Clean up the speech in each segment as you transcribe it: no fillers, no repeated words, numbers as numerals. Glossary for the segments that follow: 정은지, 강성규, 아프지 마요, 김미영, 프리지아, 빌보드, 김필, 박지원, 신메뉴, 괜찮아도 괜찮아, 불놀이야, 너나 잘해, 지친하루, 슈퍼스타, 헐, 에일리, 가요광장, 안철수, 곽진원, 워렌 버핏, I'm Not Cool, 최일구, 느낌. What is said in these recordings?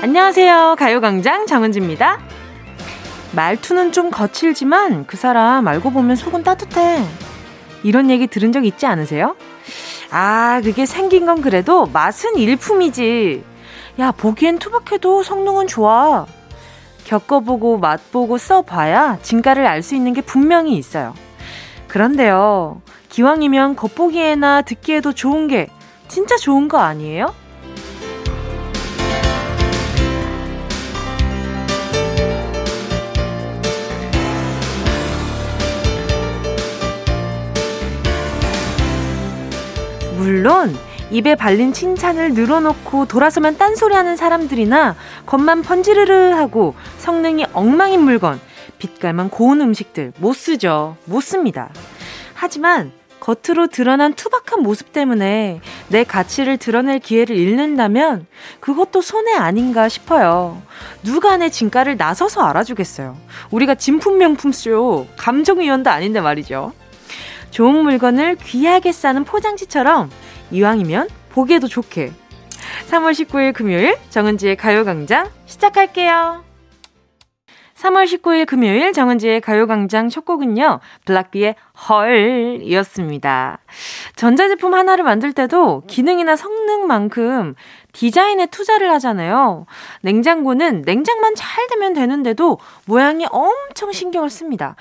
안녕하세요. 가요광장 정은지입니다. 말투는 좀 거칠지만 그 사람 알고 보면 속은 따뜻해. 이런 얘기 들은 적 있지 않으세요? 아, 그게 생긴 건 그래도 맛은 일품이지. 야, 보기엔 투박해도 성능은 좋아. 겪어보고 맛보고 써봐야 진가를 알 수 있는 게 분명히 있어요. 그런데요, 기왕이면 겉보기에나 듣기에도 좋은 게 진짜 좋은 거 아니에요? 물론 입에 발린 칭찬을 늘어놓고 돌아서면 딴소리하는 사람들이나 겉만 펀지르르 하고 성능이 엉망인 물건, 빛깔만 고운 음식들 못 쓰죠. 못 씁니다. 하지만 겉으로 드러난 투박한 모습 때문에 내 가치를 드러낼 기회를 잃는다면 그것도 손해 아닌가 싶어요. 누가 내 진가를 나서서 알아주겠어요. 우리가 진품 명품쇼 감정위원도 아닌데 말이죠. 좋은 물건을 귀하게 싸는 포장지처럼 이왕이면 보기에도 좋게. 3월 19일 금요일 정은지의 가요광장 시작할게요. 3월 19일 금요일 정은지의 가요광장 첫 곡은요, 블락비의 헐 이었습니다. 전자제품 하나를 만들 때도 기능이나 성능만큼 디자인에 투자를 하잖아요. 냉장고는 냉장만 잘 되면 되는데도 모양이 엄청 신경을 씁니다.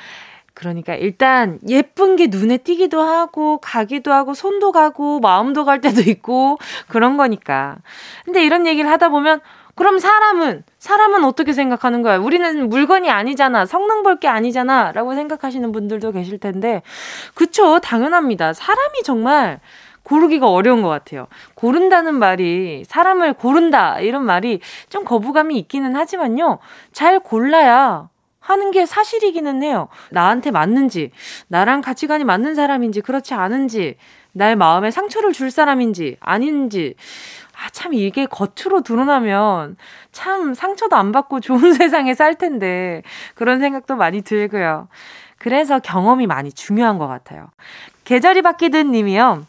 그러니까 일단 예쁜 게 눈에 띄기도 하고 가기도 하고 손도 가고 마음도 갈 때도 있고 그런 거니까. 근데 이런 얘기를 하다 보면 그럼 사람은 어떻게 생각하는 거야? 우리는 물건이 아니잖아. 성능 볼 게 아니잖아. 라고 생각하시는 분들도 계실 텐데 그쵸, 당연합니다. 사람이 정말 고르기가 어려운 것 같아요. 고른다는 말이, 사람을 고른다 이런 말이 좀 거부감이 있기는 하지만요, 잘 골라야 하는 게 사실이기는 해요. 나한테 맞는지, 나랑 가치관이 맞는 사람인지, 그렇지 않은지, 나의 마음에 상처를 줄 사람인지, 아닌지. 아, 참 이게 겉으로 드러나면 참 상처도 안 받고 좋은 세상에 살 텐데, 그런 생각도 많이 들고요. 그래서 경험이 많이 중요한 것 같아요. 계절이 바뀌든 님이요.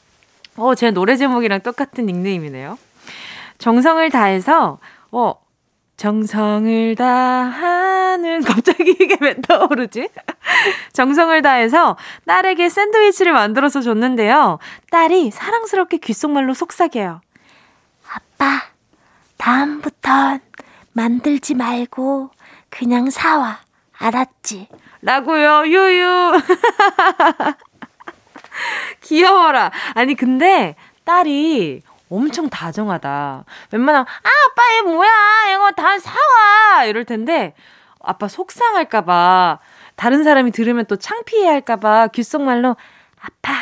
제 노래 제목이랑 똑같은 닉네임이네요. 정성을 다해서, 정성을 다하는, 갑자기 이게 왜 떠오르지? 정성을 다해서 딸에게 샌드위치를 만들어서 줬는데요. 딸이 사랑스럽게 귓속말로 속삭여요. 아빠, 다음부턴 만들지 말고 그냥 사와. 알았지? 라고요. 유유. 귀여워라. 아니 근데 딸이 엄청 다정하다. 웬만하면 아, 아빠 얘 뭐야, 이거 다 사와 이럴 텐데 아빠 속상할까 봐, 다른 사람이 들으면 또 창피해 할까 봐 귓속말로 아빠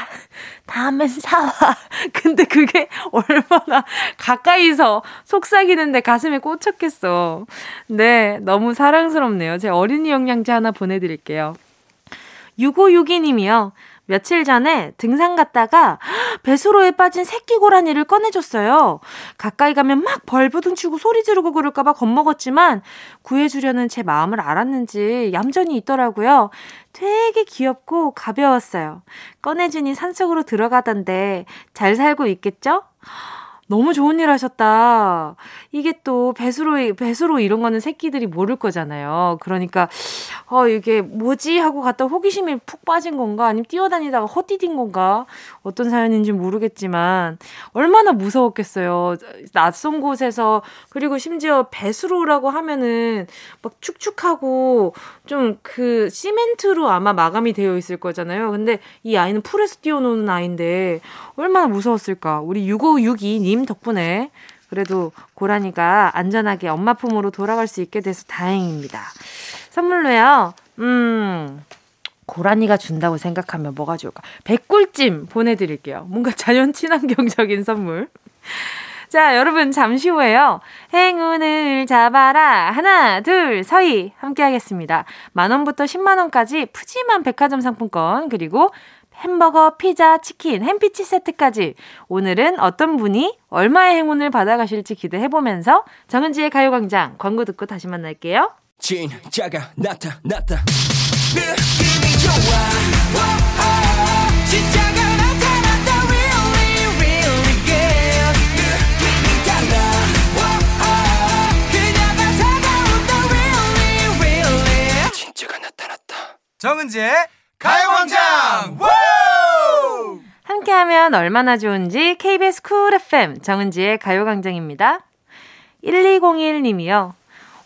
다음엔 사와. 근데 그게 얼마나 가까이서 속삭이는데 가슴에 꽂혔겠어. 네, 너무 사랑스럽네요. 제 어린이 영양제 하나 보내드릴게요. 6562님이요. 며칠 전에 등산 갔다가 배수로에 빠진 새끼 고라니를 꺼내줬어요. 가까이 가면 막 벌부둥치고 소리 지르고 그럴까 봐 겁먹었지만 구해주려는 제 마음을 알았는지 얌전히 있더라고요. 되게 귀엽고 가벼웠어요. 꺼내주니 산속으로 들어가던데 잘 살고 있겠죠? 너무 좋은 일 하셨다. 이게 또 배수로 이런 거는 새끼들이 모를 거잖아요. 그러니까 이게 뭐지 하고 갔다 호기심이 푹 빠진 건가, 아니면 뛰어다니다가 헛디딘 건가, 어떤 사연인지 모르겠지만 얼마나 무서웠겠어요. 낯선 곳에서, 그리고 심지어 배수로라고 하면은 막 축축하고 좀 그 시멘트로 아마 마감이 되어 있을 거잖아요. 근데 이 아이는 풀에서 뛰어노는 아이인데 얼마나 무서웠을까. 우리 6562님 덕분에 그래도 고라니가 안전하게 엄마 품으로 돌아갈 수 있게 돼서 다행입니다. 선물로요. 고라니가 준다고 생각하면 뭐가 좋을까? 백꿀찜 보내드릴게요. 뭔가 자연 친환경적인 선물. 자, 여러분 잠시 후에요. 행운을 잡아라. 하나, 둘, 서희 함께 하겠습니다. 만원부터 10만원까지 푸짐한 백화점 상품권, 그리고 햄버거, 피자, 치킨, 햄피치 세트까지. 오늘은 어떤 분이 얼마의 행운을 받아가실지 기대해보면서 정은지의 가요광장 광고 듣고 다시 만날게요. 진짜가 나타났다. 느낌이 좋아. 진짜가 나타났다. Really, really good. 느낌이 달라. 그냥 정은지의 가요광장 함께하면 얼마나 좋은지 KBS 쿨 FM 정은지의 가요광장입니다. 1201님이요.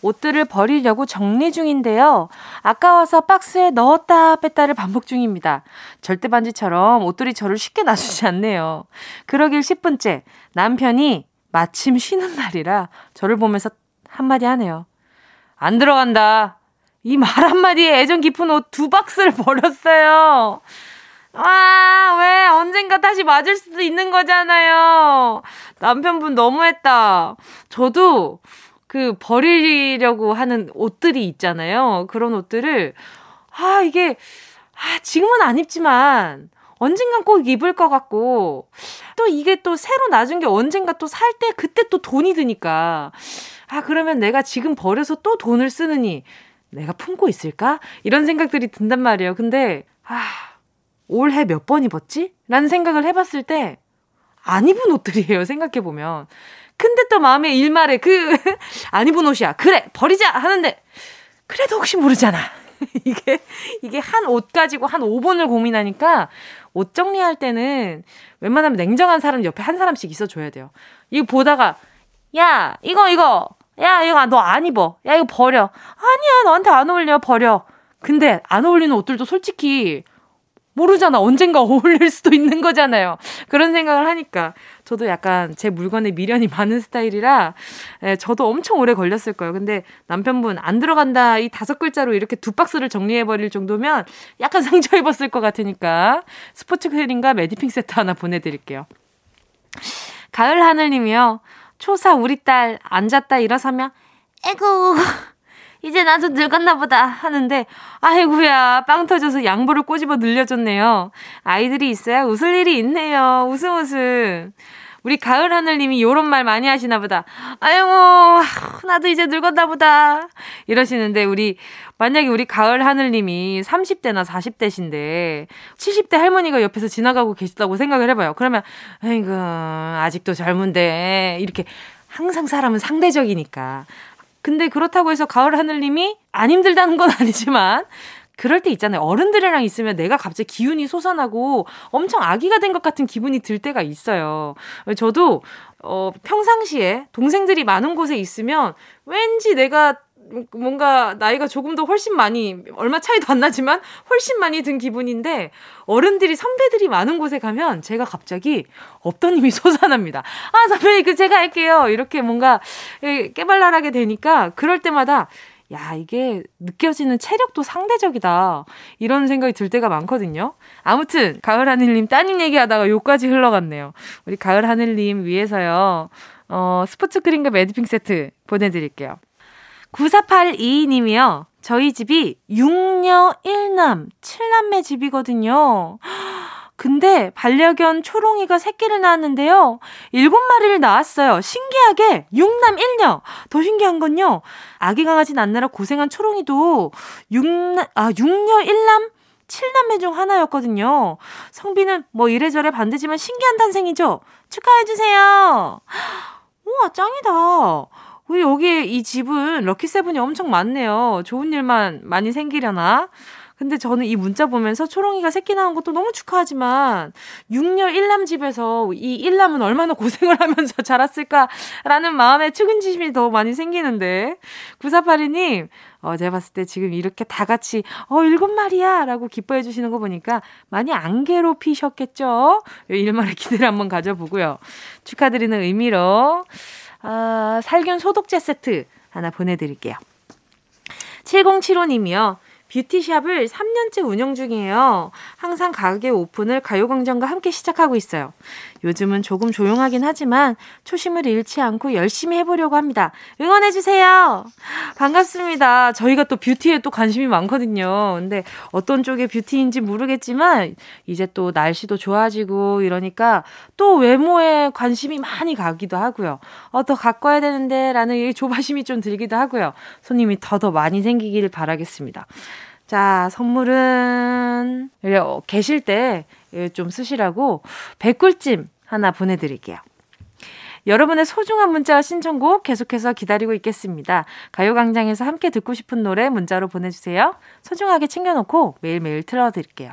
옷들을 버리려고 정리 중인데요. 아까워서 박스에 넣었다 뺐다를 반복 중입니다. 절대 반지처럼 옷들이 저를 쉽게 놔주지 않네요. 그러길 10분째 남편이 마침 쉬는 날이라 저를 보면서 한마디 하네요. 안 들어간다. 이 말 한마디에 애정 깊은 옷 2박스를 버렸어요. 아, 왜 언젠가 다시 맞을 수도 있는 거잖아요. 남편분 너무했다. 저도 그 버리려고 하는 옷들이 있잖아요. 그런 옷들을 지금은 안 입지만 언젠간 꼭 입을 것 같고 또 이게 또 새로 놔준 게 언젠가 또 살 때 그때 또 돈이 드니까 그러면 내가 지금 버려서 또 돈을 쓰느니 내가 품고 있을까? 이런 생각들이 든단 말이에요. 근데 올해 몇 번 입었지? 라는 생각을 해봤을 때 안 입은 옷들이에요. 생각해보면. 근데 또 마음의 일말에 안 입은 옷이야. 그래 버리자 하는데 그래도 혹시 모르잖아. 이게 한 옷 가지고 한 5번을 고민하니까 옷 정리할 때는 웬만하면 냉정한 사람 옆에 한 사람씩 있어줘야 돼요. 이거 보다가 야 이거 너 안 입어. 야 이거 버려. 아니야 너한테 안 어울려 버려. 근데 안 어울리는 옷들도 솔직히 모르잖아. 언젠가 어울릴 수도 있는 거잖아요. 그런 생각을 하니까 저도 약간 제 물건에 미련이 많은 스타일이라 저도 엄청 오래 걸렸을 거예요. 근데 남편분 안 들어간다 이 5글자로 이렇게 2박스를 정리해버릴 정도면 약간 상처 입었을 것 같으니까 스포츠 크림과 메디핑 세트 하나 보내드릴게요. 가을 하늘님이요. 초사 우리 딸 앉았다 일어서면 에구 이제 나도 늙었나 보다 하는데 아이고야 빵 터져서 양보를 꼬집어 늘려줬네요. 아이들이 있어야 웃을 일이 있네요. 웃음 우리 가을 하늘님이 요런 말 많이 하시나 보다. 아이고 나도 이제 늙었나 보다 이러시는데 만약에 우리 가을 하늘님이 30대나 40대신데 70대 할머니가 옆에서 지나가고 계시다고 생각을 해봐요. 그러면 아이고 아직도 젊은데 이렇게 항상 사람은 상대적이니까 근데 그렇다고 해서 가을 하늘님이 안 힘들다는 건 아니지만 그럴 때 있잖아요. 어른들이랑 있으면 내가 갑자기 기운이 솟아나고 엄청 아기가 된 것 같은 기분이 들 때가 있어요. 저도 평상시에 동생들이 많은 곳에 있으면 왠지 내가 뭔가 나이가 조금 더 훨씬 많이 얼마 차이도 안 나지만 훨씬 많이 든 기분인데 어른들이 선배들이 많은 곳에 가면 제가 갑자기 없던 힘이 솟아납니다. 선배님 그 제가 할게요. 이렇게 뭔가 깨발랄하게 되니까 그럴 때마다 이게 느껴지는 체력도 상대적이다. 이런 생각이 들 때가 많거든요. 아무튼 가을하늘님 따님 얘기하다가 요까지 흘러갔네요. 우리 가을하늘님 위해서요. 스포츠 크림과 매디핑 세트 보내드릴게요. 9482님이요. 저희 집이 6녀 1남 7남매 집이거든요. 근데 반려견 초롱이가 새끼를 낳았는데요. 7마리를 낳았어요. 신기하게 6남 1녀. 더 신기한 건요. 아기 강아지 낳느라 고생한 초롱이도 6녀 1남 7남매 중 하나였거든요. 성비는 뭐 이래저래 반대지만 신기한 탄생이죠. 축하해주세요. 우와 짱이다. 우리 여기 이 집은 럭키세븐이 엄청 많네요. 좋은 일만 많이 생기려나? 근데 저는 이 문자 보면서 초롱이가 새끼 낳은 것도 너무 축하하지만 6녀 1남 집에서 이 1남은 얼마나 고생을 하면서 자랐을까라는 마음에 측은지심이 더 많이 생기는데 9482님 제가 봤을 때 지금 이렇게 다 같이 7마리야 라고 기뻐해 주시는 거 보니까 많이 안 괴롭히셨겠죠? 일말의 기대를 한번 가져보고요. 축하드리는 의미로 살균 소독제 세트 하나 보내드릴게요. 7075님이요. 뷰티샵을 3년째 운영 중이에요. 항상 가게 오픈을 가요광장과 함께 시작하고 있어요. 요즘은 조금 조용하긴 하지만 초심을 잃지 않고 열심히 해보려고 합니다. 응원해주세요. 반갑습니다. 저희가 또 뷰티에 또 관심이 많거든요. 근데 어떤 쪽의 뷰티인지 모르겠지만 이제 또 날씨도 좋아지고 이러니까 또 외모에 관심이 많이 가기도 하고요. 더 갖고 와야 되는데 라는 조바심이 좀 들기도 하고요. 손님이 더 많이 생기길 바라겠습니다. 자, 선물은 계실 때 좀 쓰시라고 백꿀찜 하나 보내드릴게요. 여러분의 소중한 문자와 신청곡 계속해서 기다리고 있겠습니다. 가요광장에서 함께 듣고 싶은 노래 문자로 보내주세요. 소중하게 챙겨놓고 매일매일 틀어드릴게요.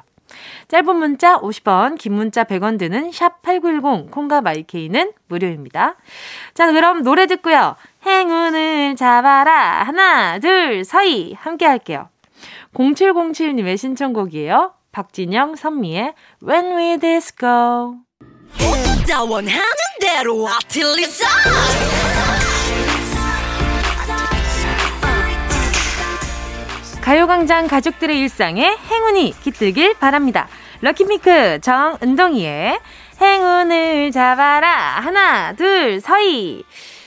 짧은 문자 50원, 긴 문자 100원 드는 샵8910 콩과 마이케이는 무료입니다. 자, 그럼 노래 듣고요. 행운을 잡아라. 하나, 둘, 서희 함께 할게요. 0707님의 신청곡이에요. 박진영, 선미의 When We Disco. 원하는 대로 아틀리사. 가요광장 가족들의 일상에 행운이 깃들길 바랍니다. 럭키미크 정은동이의 행운을 잡아라. 하나, 둘, 서희.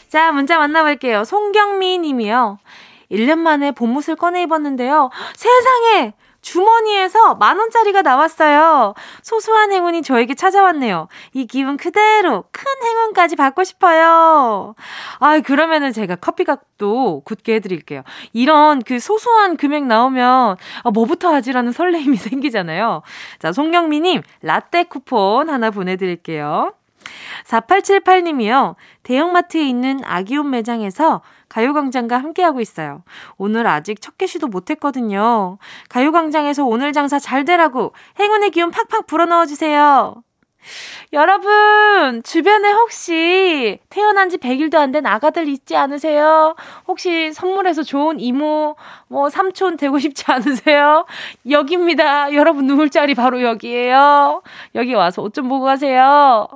자, 문자 만나볼게요. 송경미 님이요. 1년 만에 봄옷을 꺼내 입었는데요. 세상에! 주머니에서 10,000원짜리가 나왔어요. 소소한 행운이 저에게 찾아왔네요. 이 기분 그대로 큰 행운까지 받고 싶어요. 아, 그러면은 제가 커피값도 굳게 해드릴게요. 이런 그 소소한 금액 나오면 뭐부터 하지라는 설레임이 생기잖아요. 자, 송경미님 라떼 쿠폰 하나 보내드릴게요. 4878님이요. 대형마트에 있는 아기옷 매장에서 가요광장과 함께하고 있어요. 오늘 아직 첫 개시도 못했거든요. 가요광장에서 오늘 장사 잘 되라고 행운의 기운 팍팍 불어넣어주세요. 여러분, 주변에 혹시 태어난 지 100일도 안 된 아가들 있지 않으세요? 혹시 선물해서 좋은 이모, 삼촌 되고 싶지 않으세요? 여기입니다. 여러분 누울 자리 바로 여기예요. 여기 와서 옷 좀 보고 가세요.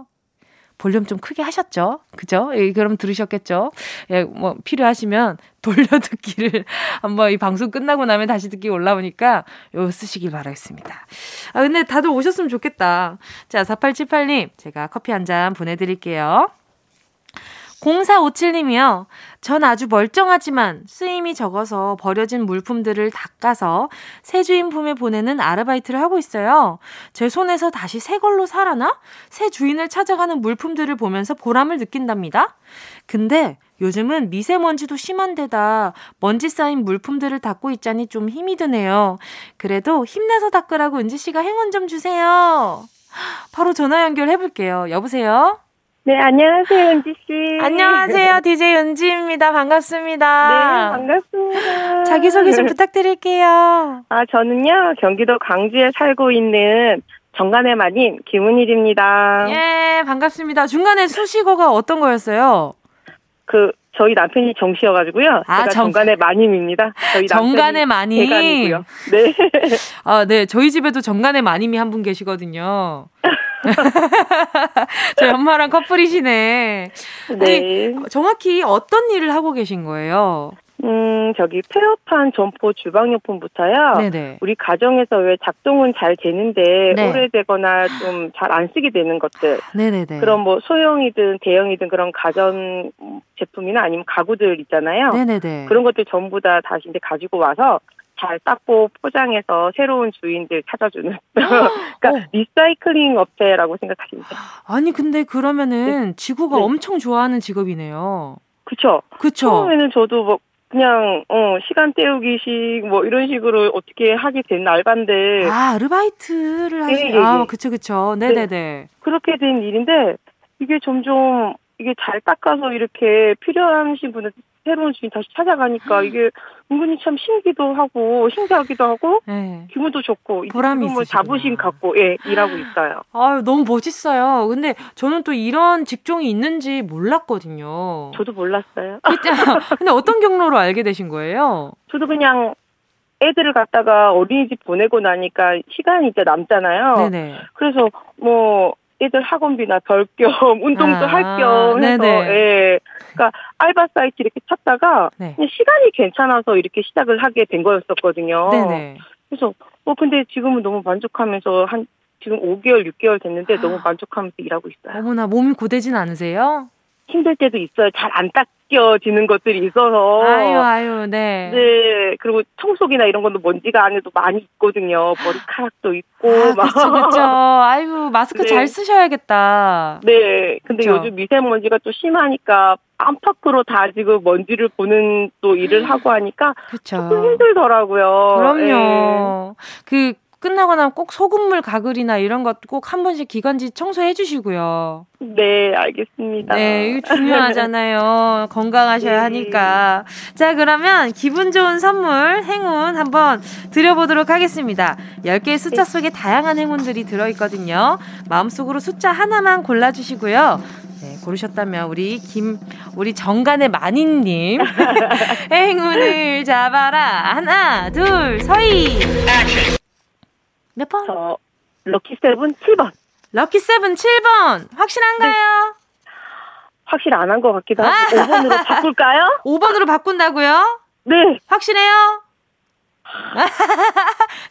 볼륨 좀 크게 하셨죠? 그죠? 예, 그럼 들으셨겠죠? 예, 필요하시면 돌려듣기를 한번 이 방송 끝나고 나면 다시 듣기 올라오니까 요 쓰시길 바라겠습니다. 아, 근데 다들 오셨으면 좋겠다. 자, 4878님, 제가 커피 한 잔 보내드릴게요. 0457님이요. 전 아주 멀쩡하지만 쓰임이 적어서 버려진 물품들을 닦아서 새 주인 품에 보내는 아르바이트를 하고 있어요. 제 손에서 다시 새 걸로 살아나? 새 주인을 찾아가는 물품들을 보면서 보람을 느낀답니다. 근데 요즘은 미세먼지도 심한데다 먼지 쌓인 물품들을 닦고 있자니 좀 힘이 드네요. 그래도 힘내서 닦으라고 은지 씨가 행운 좀 주세요. 바로 전화 연결해볼게요. 여보세요? 네, 안녕하세요, 은지씨. 안녕하세요, DJ 은지입니다. 반갑습니다. 네, 반갑습니다. 자기소개 좀 부탁드릴게요. 아, 저는요, 경기도 광주에 살고 있는 정관의 마님, 김은일입니다. 예, 반갑습니다. 중간에 수식어가 어떤 거였어요? 저희 남편이 정씨여가지고요. 아, 제가 정관의 마님입니다. 저희 정관의 마님. 대관이고요. 네. 아, 네. 저희 집에도 정관의 마님이 한 분 계시거든요. 저희 엄마랑 커플이시네. 네. 아니, 정확히 어떤 일을 하고 계신 거예요? 폐업한 점포 주방용품부터요. 네네. 우리 가정에서 왜 작동은 잘 되는데 네. 오래되거나 좀 잘 안 쓰게 되는 것들. 네네네. 그런 소형이든 대형이든 그런 가전 제품이나 아니면 가구들 있잖아요. 네네네. 그런 것들 전부 다 다시 이제 가지고 와서 잘 닦고 포장해서 새로운 주인들 찾아주는 그러니까 리사이클링 업체라고 생각하시면 돼요. 아니 근데 그러면은 네. 지구가 네. 엄청 좋아하는 직업이네요. 그렇죠. 그렇죠. 처음에는 저도 그냥 시간 때우기식 이런 식으로 어떻게 하게 된 알바인데 아르바이트를 하시는 그쵸 네네네 네. 그렇게 된 일인데 이게 점점 이게 잘 닦아서 이렇게 필요하신 분은 새로운 주인 다시 찾아가니까 이게 은근히 참 신기하기도 하고 네. 기분도 좋고 보람이 있으시구나. 자부심 갖고 일하고 있어요. 아유, 너무 멋있어요. 근데 저는 또 이런 직종이 있는지 몰랐거든요. 저도 몰랐어요. 근데 어떤 경로로 알게 되신 거예요? 저도 그냥 애들을 갖다가 어린이집 보내고 나니까 시간이 이제 남잖아요. 네네. 그래서 애들 학원비나 덜 겸 운동도 할 겸 해서 예. 그러니까 알바 사이트 이렇게 찾다가 네. 그냥 시간이 괜찮아서 이렇게 시작을 하게 된 거였었거든요. 네네. 그래서 근데 지금은 너무 만족하면서 지금 5개월, 6개월 됐는데 너무 만족하면서 일하고 있어요. 어머나, 몸이 고되진 않으세요? 힘들 때도 있어요. 잘 안 닦여지는 것들이 있어서. 아유, 네. 네, 그리고 청소기나 이런 것도 먼지가 안에도 많이 있거든요. 머리카락도 있고. 그렇죠. 아유, 마스크 네. 잘 쓰셔야겠다. 네, 근데 그쵸? 요즘 미세먼지가 또 심하니까 안팎으로 다 지금 먼지를 보는 일을 하고 하니까 그쵸. 조금 힘들더라고요. 그럼요. 끝나고 나면 꼭 소금물 가글이나 이런 것 꼭 한 번씩 기관지 청소해 주시고요. 네, 알겠습니다. 네, 이거 중요하잖아요. 건강하셔야 하니까. 자, 그러면 기분 좋은 선물, 행운 한번 드려보도록 하겠습니다. 10개의 숫자 속에 다양한 행운들이 들어있거든요. 마음속으로 숫자 하나만 골라주시고요. 네, 고르셨다면 우리 정간의 마니님 행운을 잡아라. 하나, 둘, 서희. 몇 번? 저 럭키 세븐 7번. 럭키 세븐 7번 확실한가요? 네. 확실 안 한 것 같기도 하고 5번으로 바꿀까요? 5번으로 바꾼다고요? 네. 확실해요?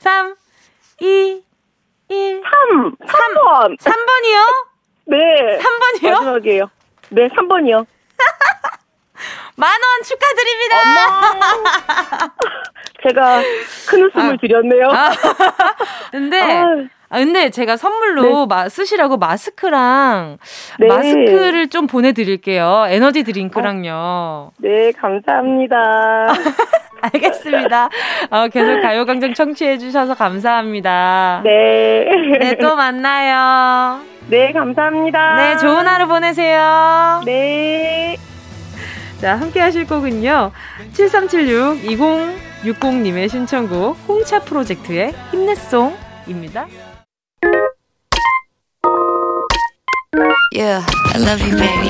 3, 2, 1. 3번. 3번이요? 네. 3번이요? 마지막이에요. 네, 3번이요. 10,000원 축하드립니다. 제가 큰 웃음을 드렸네요. 근데 제가 선물로 네. 쓰시라고 마스크랑 네. 마스크를 좀 보내드릴게요. 에너지 드링크랑요. 네, 감사합니다. 알겠습니다. 계속 가요광장 청취해주셔서 감사합니다. 네. 네, 또 만나요. 네, 감사합니다. 네, 좋은 하루 보내세요. 네. 자, 함께 하실 곡은요. 7376-2060님의 신청곡 홍차 프로젝트의 힘내송입니다. Yeah, I love you, baby.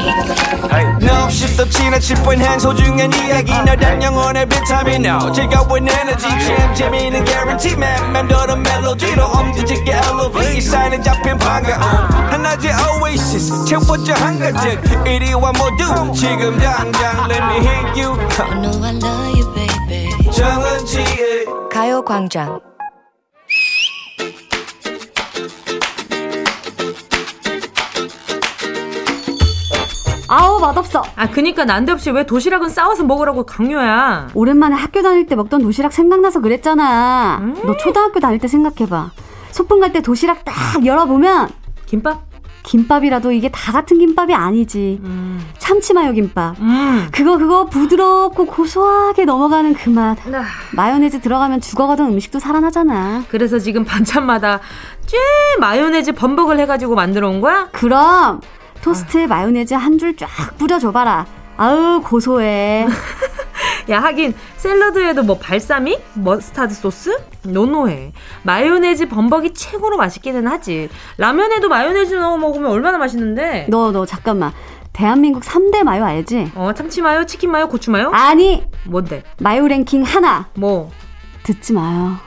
No, she's the china chip when hands hold you and you again. No, that young on every time you know. Check out with energy, champ, Jimmy, and guarantee, man. Man, do the melody, the home, did you get elevated? Sign and jump in, panga. And I just oasis, check what your hunger took. 81 more do, chick em down, down, let me hit you. I know I love you, baby. 정은지, 가요광장. 아우 맛없어. 아 그니까 난데없이 왜 도시락은 싸워서 먹으라고 강요야. 오랜만에 학교 다닐 때 먹던 도시락 생각나서 그랬잖아. 너 초등학교 다닐 때 생각해봐. 소풍 갈 때 도시락 딱 열어보면 김밥? 김밥이라도 이게 다 같은 김밥이 아니지. 참치마요 김밥. 그거 부드럽고 고소하게 넘어가는 그 맛. 마요네즈 들어가면 죽어가던 음식도 살아나잖아. 그래서 지금 반찬마다 쥐 마요네즈 범벅을 해가지고 만들어 온 거야? 그럼 토스트에 마요네즈 한 줄 쫙 뿌려줘봐라. 아우 고소해. 야 하긴 샐러드에도 뭐 발사믹? 머스타드 소스? 노노해. 마요네즈 범벅이 최고로 맛있기는 하지. 라면에도 마요네즈 넣어 먹으면 얼마나 맛있는데. 너 잠깐만. 대한민국 3대 마요 알지? 참치마요, 치킨마요, 고추마요? 아니. 뭔데? 마요 랭킹 하나. 뭐? 듣지 마요.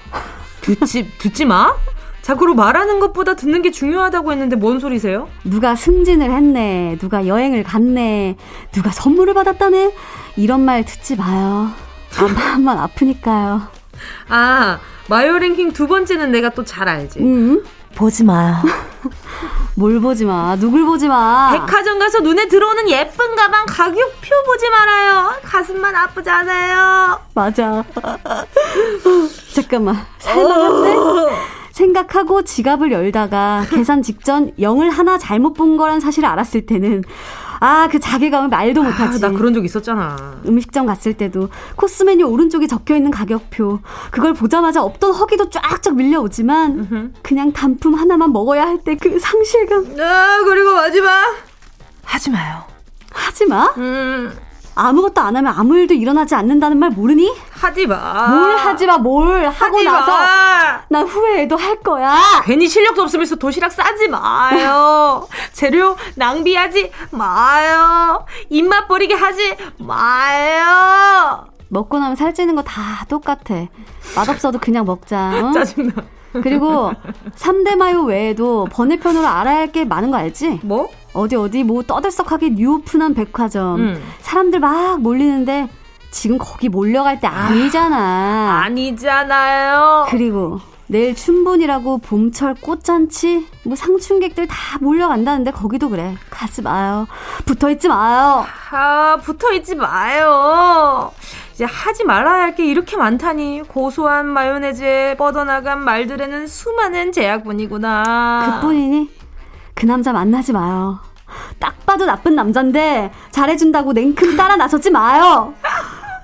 듣지 마? 자꾸 말하는 것보다 듣는 게 중요하다고 했는데 뭔 소리세요? 누가 승진을 했네, 누가 여행을 갔네, 누가 선물을 받았다네, 이런 말 듣지 마요. 암만 아프니까요. 아, 마요 랭킹 2번째는 내가 또 잘 알지. 보지 마요. 뭘 보지 마, 누굴 보지 마. 백화점 가서 눈에 들어오는 예쁜 가방 가격표 보지 말아요. 가슴만 아프잖아요. 맞아. 잠깐만, 살만한데? 생각하고 지갑을 열다가 계산 직전 0을 하나 잘못 본 거란 사실을 알았을 때는 그 자괴감을 말도 못하지. 나 그런 적 있었잖아. 음식점 갔을 때도 코스 메뉴 오른쪽에 적혀있는 가격표 그걸 보자마자 없던 허기도 쫙쫙 밀려오지만 그냥 단품 하나만 먹어야 할 때 그 상실감. 그리고 마지막 하지 마요. 하지 마? 아무것도 안 하면 아무 일도 일어나지 않는다는 말 모르니? 하지 마. 뭘 하지 마, 뭘. 하고 나서 난 후회해도 할 거야. 괜히 실력도 없으면서 도시락 싸지 마요. 재료 낭비하지 마요. 입맛 버리게 하지 마요. 먹고 나면 살찌는 거 다 똑같아. 맛없어도 그냥 먹자. 어? 짜증나. 그리고 3대 마요 외에도 번외편으로 알아야 할 게 많은 거 알지? 뭐? 어디 뭐 떠들썩하게 뉴오픈한 백화점. 사람들 막 몰리는데 지금 거기 몰려갈 때 아니잖아. 아니잖아요. 그리고 내일 춘분이라고 봄철 꽃잔치 뭐 상춘객들 다 몰려간다는데 거기도 그래. 가지 마요. 붙어있지 마요. 붙어있지 마요. 이제 하지 말아야 할 게 이렇게 많다니. 고소한 마요네즈에 뻗어나간 말들에는 수많은 제약뿐이구나. 그뿐이니? 그 남자 만나지 마요. 딱 봐도 나쁜 남잔데 잘해준다고 냉큼 따라 나서지 마요.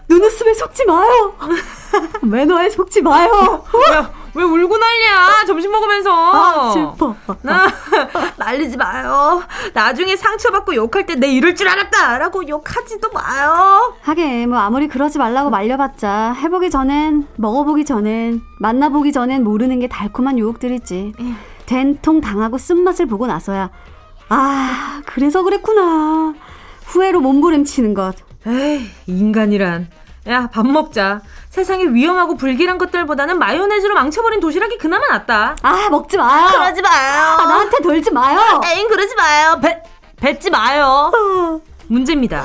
눈웃음에 속지 마요. 매너에 속지 마요. 왜 울고 난리야? 점심 먹으면서. 아, 슬퍼. 나 말리지 마요. 나중에 상처받고 욕할 때 내 이럴 줄 알았다 라고 욕하지도 마요. 하긴 뭐 아무리 그러지 말라고 말려봤자 해보기 전엔, 먹어보기 전엔, 만나보기 전엔 모르는 게 달콤한 유혹들이지. 된통 당하고 쓴맛을 보고 나서야 아, 그래서 그랬구나 후회로 몸부림치는 것. 에이, 인간이란. 야, 밥 먹자. 세상에 위험하고 불길한 것들보다는 마요네즈로 망쳐버린 도시락이 그나마 낫다. 아, 먹지 마요. 그러지 마요. 아, 나한테 돌지 마요. 에잉, 그러지 마요. 뱉지 마요. 문제입니다.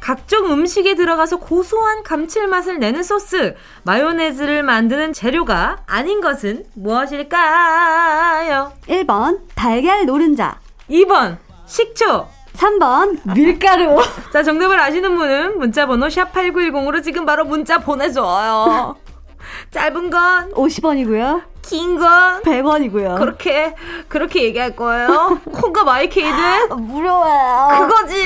각종 음식에 들어가서 고소한 감칠맛을 내는 소스, 마요네즈를 만드는 재료가 아닌 것은 무엇일까요? 1번 달걀 노른자, 2번 식초, 3번 밀가루. 자, 정답을 아시는 분은 문자번호 샵8910으로 지금 바로 문자 보내줘요. 짧은 건 50원이고요, 긴 건 100원이고요 그렇게 얘기할 거예요. 콩과 마이케이는 무료예요. 그거지.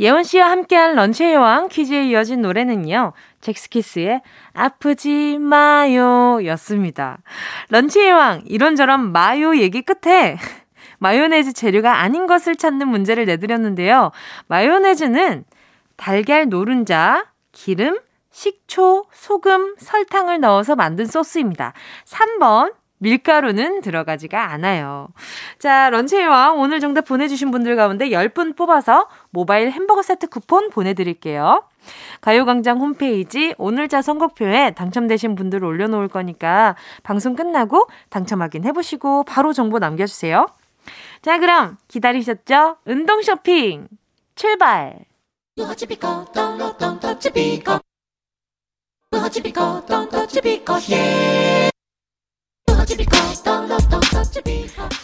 예원씨와 함께한 런치의 여왕 퀴즈에 이어진 노래는요, 잭스키스의 아프지 마요 였습니다. 런치의 여왕, 이런저런 마요 얘기 끝에 마요네즈 재료가 아닌 것을 찾는 문제를 내드렸는데요. 마요네즈는 달걀 노른자, 기름, 식초, 소금, 설탕을 넣어서 만든 소스입니다. 3번 밀가루는 들어가지가 않아요. 자, 런치의 왕 오늘 정답 보내주신 분들 가운데 10분 뽑아서 모바일 햄버거 세트 쿠폰 보내드릴게요. 가요광장 홈페이지 오늘자 선곡표에 당첨되신 분들 올려놓을 거니까 방송 끝나고 당첨 확인해보시고 바로 정보 남겨주세요. 자, 그럼 기다리셨죠? 운동 쇼핑 출발!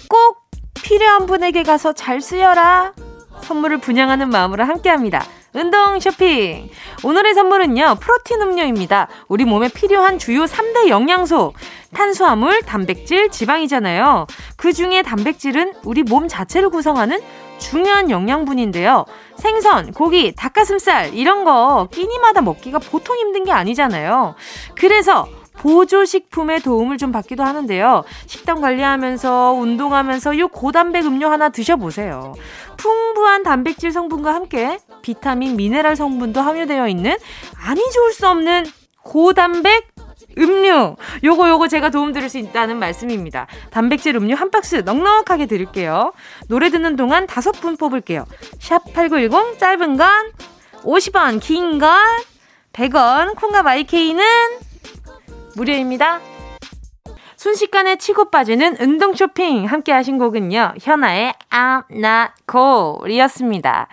꼭 필요한 분에게 가서 잘 쓰여라. 선물을 분양하는 마음으로 함께합니다. 운동 쇼핑! 오늘의 선물은요, 프로틴 음료입니다. 우리 몸에 필요한 주요 3대 영양소, 탄수화물, 단백질, 지방이잖아요. 그중에 단백질은 우리 몸 자체를 구성하는 중요한 영양분인데요, 생선, 고기, 닭가슴살 이런 거 끼니마다 먹기가 보통 힘든 게 아니잖아요. 그래서 보조식품의 도움을 좀 받기도 하는데요, 식단 관리하면서 운동하면서 요 고단백 음료 하나 드셔보세요. 풍부한 단백질 성분과 함께 비타민, 미네랄 성분도 함유되어 있는 아니 좋을 수 없는 고단백 음료, 요거 제가 도움드릴 수 있다는 말씀입니다. 단백질 음료 한 박스 넉넉하게 드릴게요. 노래 듣는 동안 5분 뽑을게요. 샵8910, 짧은 건 50원, 긴 건 100원, 콩과 마이케이는 무료입니다. 순식간에 치고 빠지는 운동 쇼핑 함께 하신 곡은요, 현아의 I'm Not Cool 이었습니다.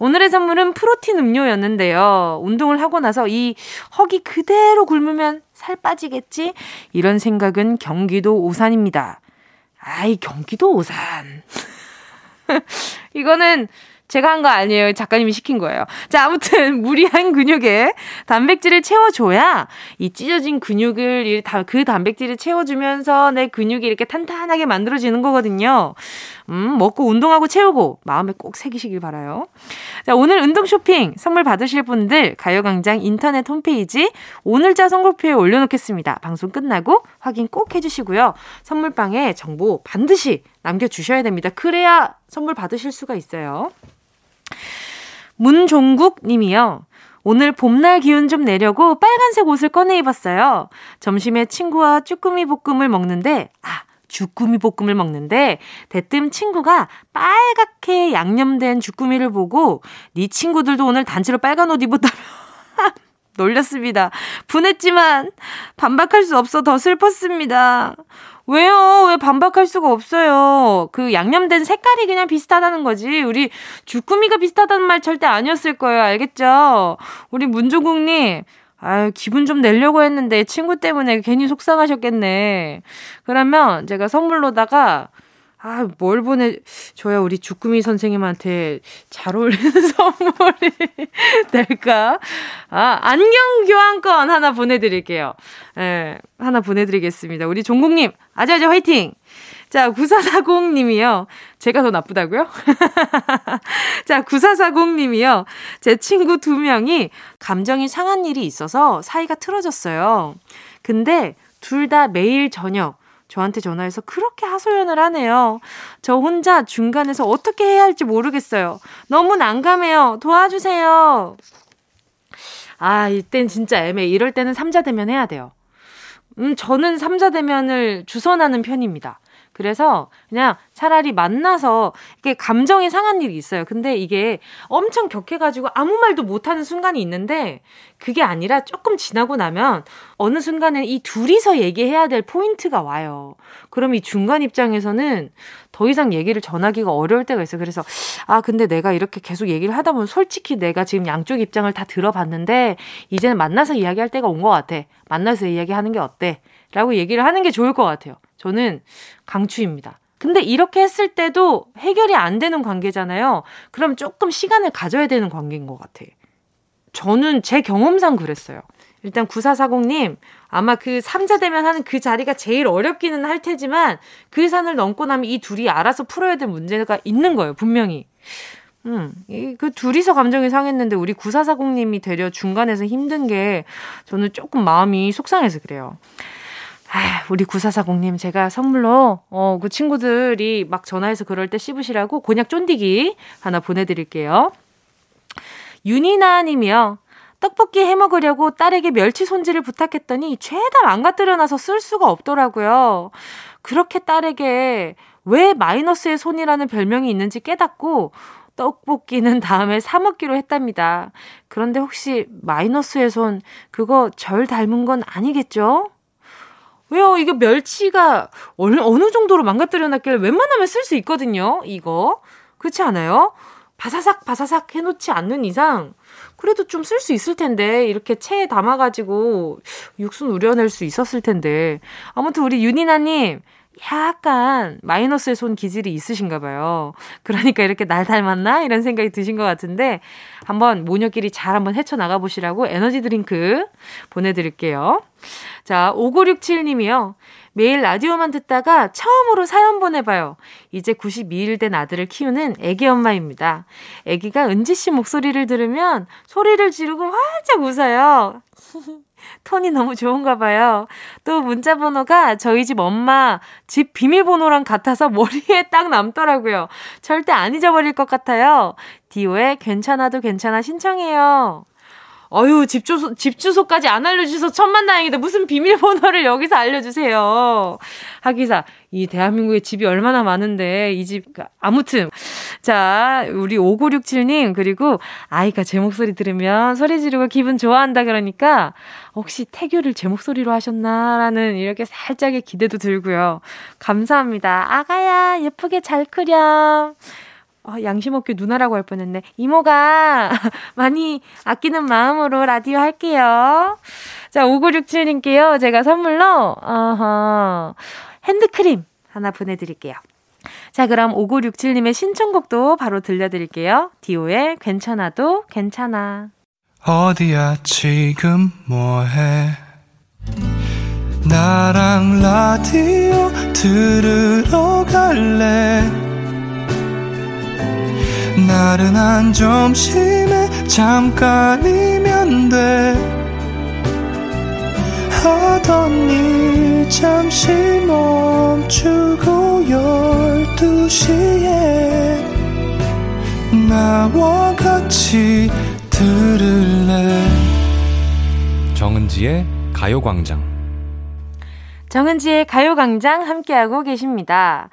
오늘의 선물은 프로틴 음료였는데요, 운동을 하고 나서 이 허기 그대로 굶으면 살 빠지겠지? 이런 생각은 경기도 오산입니다. 아이, 경기도 오산. 이거는 제가 한 거 아니에요. 작가님이 시킨 거예요. 자, 아무튼 무리한 근육에 단백질을 채워줘야 이 찢어진 근육을 그 단백질을 채워주면서 내 근육이 이렇게 탄탄하게 만들어지는 거거든요. 먹고 운동하고 채우고 마음에 꼭 새기시길 바라요. 자, 오늘 운동 쇼핑 선물 받으실 분들 가요광장 인터넷 홈페이지 오늘자 선곡표에 올려놓겠습니다. 방송 끝나고 확인 꼭 해주시고요. 선물방에 정보 반드시 남겨주셔야 됩니다. 그래야 선물 받으실 수가 있어요. 문종국 님이요. 오늘 봄날 기운 좀 내려고 빨간색 옷을 꺼내 입었어요. 점심에 친구와 주꾸미 볶음을 먹는데 대뜸 친구가 빨갛게 양념된 주꾸미를 보고 네 친구들도 오늘 단체로 빨간 옷 입었다며 놀렸습니다. 분했지만 반박할 수 없어 더 슬펐습니다. 왜요? 왜 반박할 수가 없어요. 그 양념된 색깔이 그냥 비슷하다는 거지. 우리 주꾸미가 비슷하다는 말 절대 아니었을 거예요. 알겠죠? 우리 문종국님, 아유, 기분 좀 내려고 했는데 친구 때문에 괜히 속상하셨겠네. 그러면 제가 선물로다가 뭘 보내줘야 우리 주꾸미 선생님한테 잘 어울리는 선물이 될까? 안경 교환권 하나 보내드릴게요. 하나 보내드리겠습니다. 우리 종국님, 아자아자 화이팅! 자, 9440님이요. 제가 더 나쁘다고요? 자, 9440님이요. 제 친구 2명이 감정이 상한 일이 있어서 사이가 틀어졌어요. 근데 둘 다 매일 저녁 저한테 전화해서 그렇게 하소연을 하네요. 저 혼자 중간에서 어떻게 해야 할지 모르겠어요. 너무 난감해요. 도와주세요. 아, 이땐 진짜 애매해. 이럴 때는 3자대면 해야 돼요. 저는 3자대면을 주선하는 편입니다. 그래서 그냥 차라리 만나서 이렇게 감정이 상한 일이 있어요. 근데 이게 엄청 격해가지고 아무 말도 못하는 순간이 있는데 그게 아니라 조금 지나고 나면 어느 순간에 이 둘이서 얘기해야 될 포인트가 와요. 그럼 이 중간 입장에서는 더 이상 얘기를 전하기가 어려울 때가 있어요. 그래서 아 근데 내가 이렇게 계속 얘기를 하다 보면 솔직히 내가 지금 양쪽 입장을 다 들어봤는데 이제는 만나서 이야기할 때가 온 것 같아. 만나서 이야기하는 게 어때? 라고 얘기를 하는 게 좋을 것 같아요. 저는 강추입니다. 근데 이렇게 했을 때도 해결이 안 되는 관계잖아요. 그럼 조금 시간을 가져야 되는 관계인 것 같아. 저는 제 경험상 그랬어요. 일단 9440님 아마 그 3자 되면 하는 그 자리가 제일 어렵기는 할 테지만 그 산을 넘고 나면 이 둘이 알아서 풀어야 될 문제가 있는 거예요. 분명히. 그 둘이서 감정이 상했는데 우리 9440님이 되려 중간에서 힘든 게 저는 조금 마음이 속상해서 그래요. 우리 9440님 제가 선물로 그 친구들이 막 전화해서 그럴 때 씹으시라고 곤약 쫀디기 하나 보내드릴게요. 윤이나 님이요. 떡볶이 해먹으려고 딸에게 멸치 손질을 부탁했더니 죄다 망가뜨려놔서 쓸 수가 없더라고요. 그렇게 딸에게 왜 마이너스의 손이라는 별명이 있는지 깨닫고 떡볶이는 다음에 사 먹기로 했답니다. 그런데 혹시 마이너스의 손 그거 절 닮은 건 아니겠죠? 왜요? 이게 멸치가 어느 정도로 망가뜨려놨길래 웬만하면 쓸 수 있거든요. 이거. 그렇지 않아요? 바사삭 바사삭 해놓지 않는 이상 그래도 좀 쓸 수 있을 텐데 이렇게 체에 담아가지고 육수 우려낼 수 있었을 텐데 아무튼 우리 윤이나님 약간 마이너스의 손 기질이 있으신가 봐요. 그러니까 이렇게 날 닮았나? 이런 생각이 드신 것 같은데 한번 모녀끼리 잘 한번 헤쳐나가 보시라고 에너지 드링크 보내드릴게요. 자, 5967님이요. 매일 라디오만 듣다가 처음으로 사연 보내봐요. 이제 92일 된 아들을 키우는 애기 엄마입니다. 애기가 은지 씨 목소리를 들으면 소리를 지르고 활짝 웃어요. 톤이 너무 좋은가 봐요. 또 문자 번호가 저희 집 엄마 집 비밀번호랑 같아서 머리에 딱 남더라고요. 절대 안 잊어버릴 것 같아요. 디오의 괜찮아도 괜찮아 신청해요. 어휴, 집 주소까지 안 알려주셔서 천만다행이다. 무슨 비밀번호를 여기서 알려주세요. 하기사, 이 대한민국에 집이 얼마나 많은데 이 집 아무튼 자 우리 5967님 그리고 아이가 제 목소리 들으면 소리 지르고 기분 좋아한다 그러니까 혹시 태교를 제 목소리로 하셨나라는 이렇게 살짝의 기대도 들고요. 감사합니다. 아가야 예쁘게 잘 크렴. 양심 없게 누나라고 할 뻔했네. 이모가 많이 아끼는 마음으로 라디오 할게요. 자, 5967님께요. 제가 선물로 핸드크림 하나 보내드릴게요. 자, 그럼 5967님의 신청곡도 바로 들려드릴게요. 디오의 괜찮아도 괜찮아. 어디야 지금 뭐해 나랑 라디오 들으러 갈래 나른한 점심에 잠깐이면 돼 하던 일 잠시 멈추고 12시에 나와 같이 들을래 정은지의 가요광장 정은지의 가요광장 함께하고 계십니다.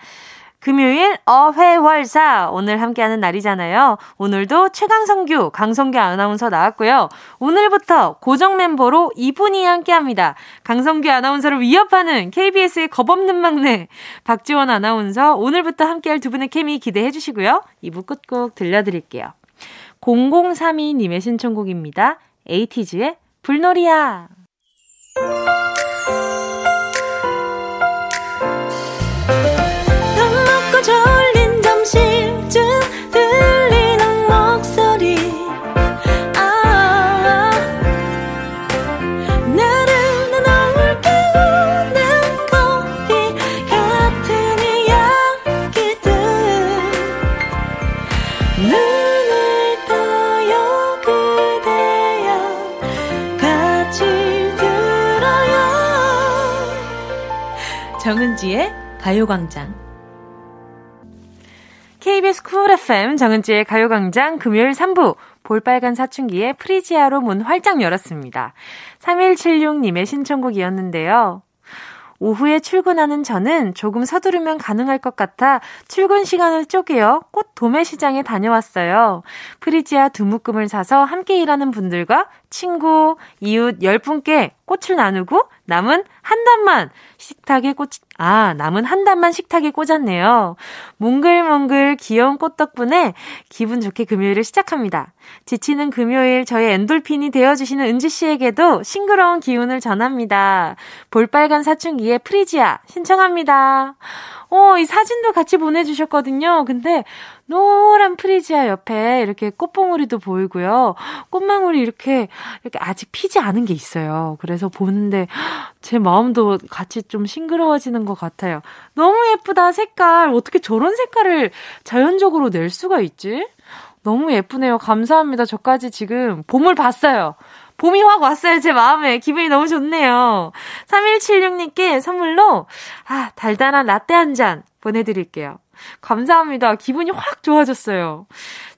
금요일 어회월사 오늘 함께하는 날이잖아요. 오늘도 최강성규, 강성규 아나운서 나왔고요. 오늘부터 고정 멤버로 이분이 함께합니다. 강성규 아나운서를 위협하는 KBS의 겁없는 막내 박지원 아나운서 오늘부터 함께할 두 분의 케미 기대해 주시고요. 2부 끝곡 들려드릴게요. 0032님의 신청곡입니다. 에이티즈의 불놀이야. 졸린 점심쯤 들리는 목소리 아, 나른한 오늘 깨우는 커피 같은 이야기들 눈을 떠요 그대여 같이 정은지의 가요광장. KBS 쿨 FM 정은지의 가요광장 금요일 3부 볼빨간 사춘기의 프리지아로 문 활짝 열었습니다. 3176님의 신청곡이었는데요. 오후에 출근하는 저는 조금 서두르면 가능할 것 같아 출근 시간을 쪼개어 꽃 도매시장에 다녀왔어요. 프리지아 두 묶음을 사서 함께 일하는 분들과 친구, 이웃 10분께 꽃을 나누고 남은 한 단만 식탁에 꽂았네요. 몽글몽글 귀여운 꽃 덕분에 기분 좋게 금요일을 시작합니다. 지치는 금요일 저의 엔돌핀이 되어주시는 은지씨에게도 싱그러운 기운을 전합니다. 볼빨간 사춘기의 프리지아 신청합니다. 이 사진도 같이 보내주셨거든요. 근데 노란 프리지아 옆에 이렇게 꽃봉우리도 보이고요. 꽃망울이 이렇게 아직 피지 않은 게 있어요. 그래서 보는데 제 마음도 같이 좀 싱그러워지는 것 같아요. 너무 예쁘다, 색깔. 어떻게 저런 색깔을 자연적으로 낼 수가 있지? 너무 예쁘네요. 감사합니다. 저까지 지금 봄을 봤어요. 봄이 확 왔어요, 제 마음에. 기분이 너무 좋네요. 3176님께 선물로 달달한 라떼 한 잔 보내드릴게요. 감사합니다. 기분이 확 좋아졌어요.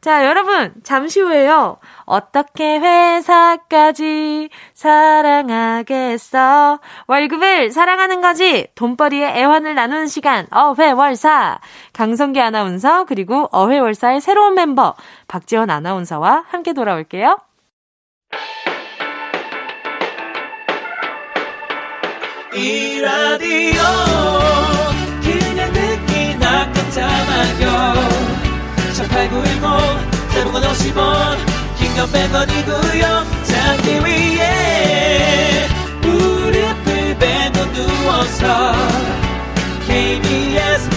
자, 여러분 잠시 후에요. 어떻게 회사까지 사랑하겠어. 월급을 사랑하는 거지. 돈벌이의 애환을 나누는 시간 어회월사. 강성규 아나운서 그리고 어회월사의 새로운 멤버 박지원 아나운서와 함께 돌아올게요. 이 라디오 그냥 듣기나 깜짝마요 18910 대목원 50원 긴건 100원이고요 자기 위에 무릎을 베고 누워서 KBS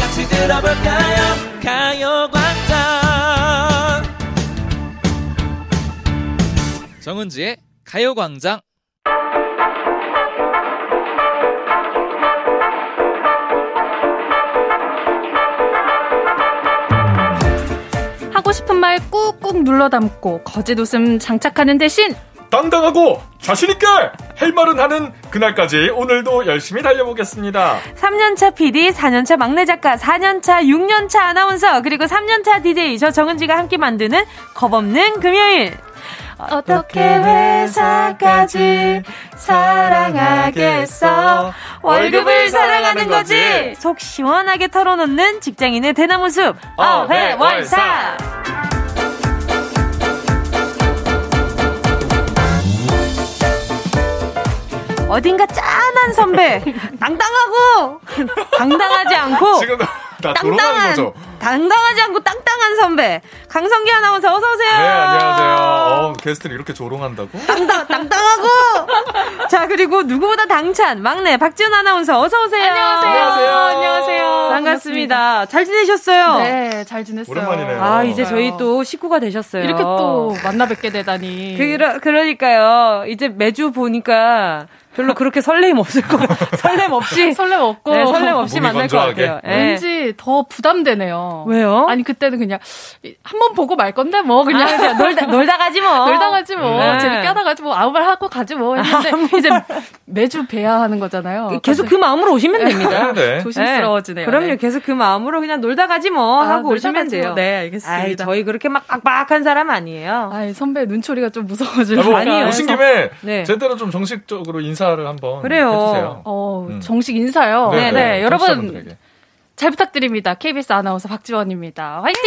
같이 들어볼까요 가요광장 정은지의 가요광장. 하고 싶은 말 꾹꾹 눌러 담고 거짓 웃음 장착하는 대신 당당하고 자신있게 할 말은 하는 그날까지 오늘도 열심히 달려보겠습니다. 3년차 PD, 4년차 막내 작가, 4년차 6년차 아나운서 그리고 3년차 DJ 저 정은지가 함께 만드는 겁없는 금요일. 어떻게 회사까지 사랑하겠어. 월급을 사랑하는 거지. 속 시원하게 털어놓는 직장인의 대나무숲 어회월사. 어딘가 짠한 선배 당당하지 않고 지금 당당하지 않고 땅땅한 선배 강성규 아나운서 어서 오세요. 네, 안녕하세요. 게스트를 이렇게 조롱한다고? 땅땅하고. 자, 그리고 누구보다 당찬 막내 박지원 아나운서 어서 오세요. 안녕하세요. 반갑습니다. 잘 지내셨어요? 네, 잘 지냈어요. 오랜만이네요. 이제 저희 또 식구가 되셨어요. 이렇게 또 만나 뵙게 되다니. 그러니까요. 이제 매주 보니까 별로 그렇게 설렘 없을 거. 설렘 없이 만날 것 같아요. 왠지 더 부담되네요. 왜요? 아니 그때는 그냥 한 번 보고 말 건데 뭐 그냥, 그냥 놀다 가지 뭐 네. 재밌게 하다 가지 뭐 아무 말 하고 가지 뭐 했는데 이제 매주 뵈야 하는 거잖아요. 계속 그 마음으로 오시면 됩니다. 네. 조심스러워지네요. 네. 그럼요. 계속 그 마음으로 그냥 놀다 가지 뭐 하고 오시면 돼요. 네, 알겠습니다. 저희 그렇게 막 빡빡한 사람 아니에요. 선배 눈초리가 좀 무서워지네요. 아니요. 오신 김에 제대로 좀 정식적으로 인사를 한번 해주세요. 정식 인사요. 네. 여러분 잘 부탁드립니다. KBS 아나운서 박지원입니다. 화이팅!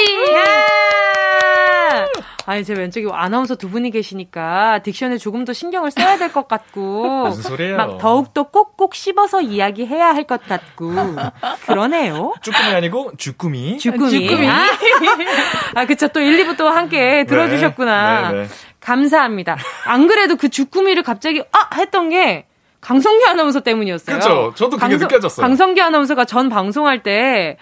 아니 제 왼쪽에 아나운서 두 분이 계시니까 딕션에 조금 더 신경을 써야 될 것 같고 무슨 소리예요? 막 더욱더 꼭꼭 씹어서 이야기해야 할 것 같고 그러네요. 쭈꾸미 아니고 쭈꾸미. 그쵸. 또 1, 2부 또 함께 들어주셨구나. 네. 감사합니다. 안 그래도 그 쭈꾸미를 갑자기 했던 게 강성규 아나운서 때문이었어요. 그렇죠. 저도 그게 느껴졌어요. 강성규 아나운서가 전 방송할 때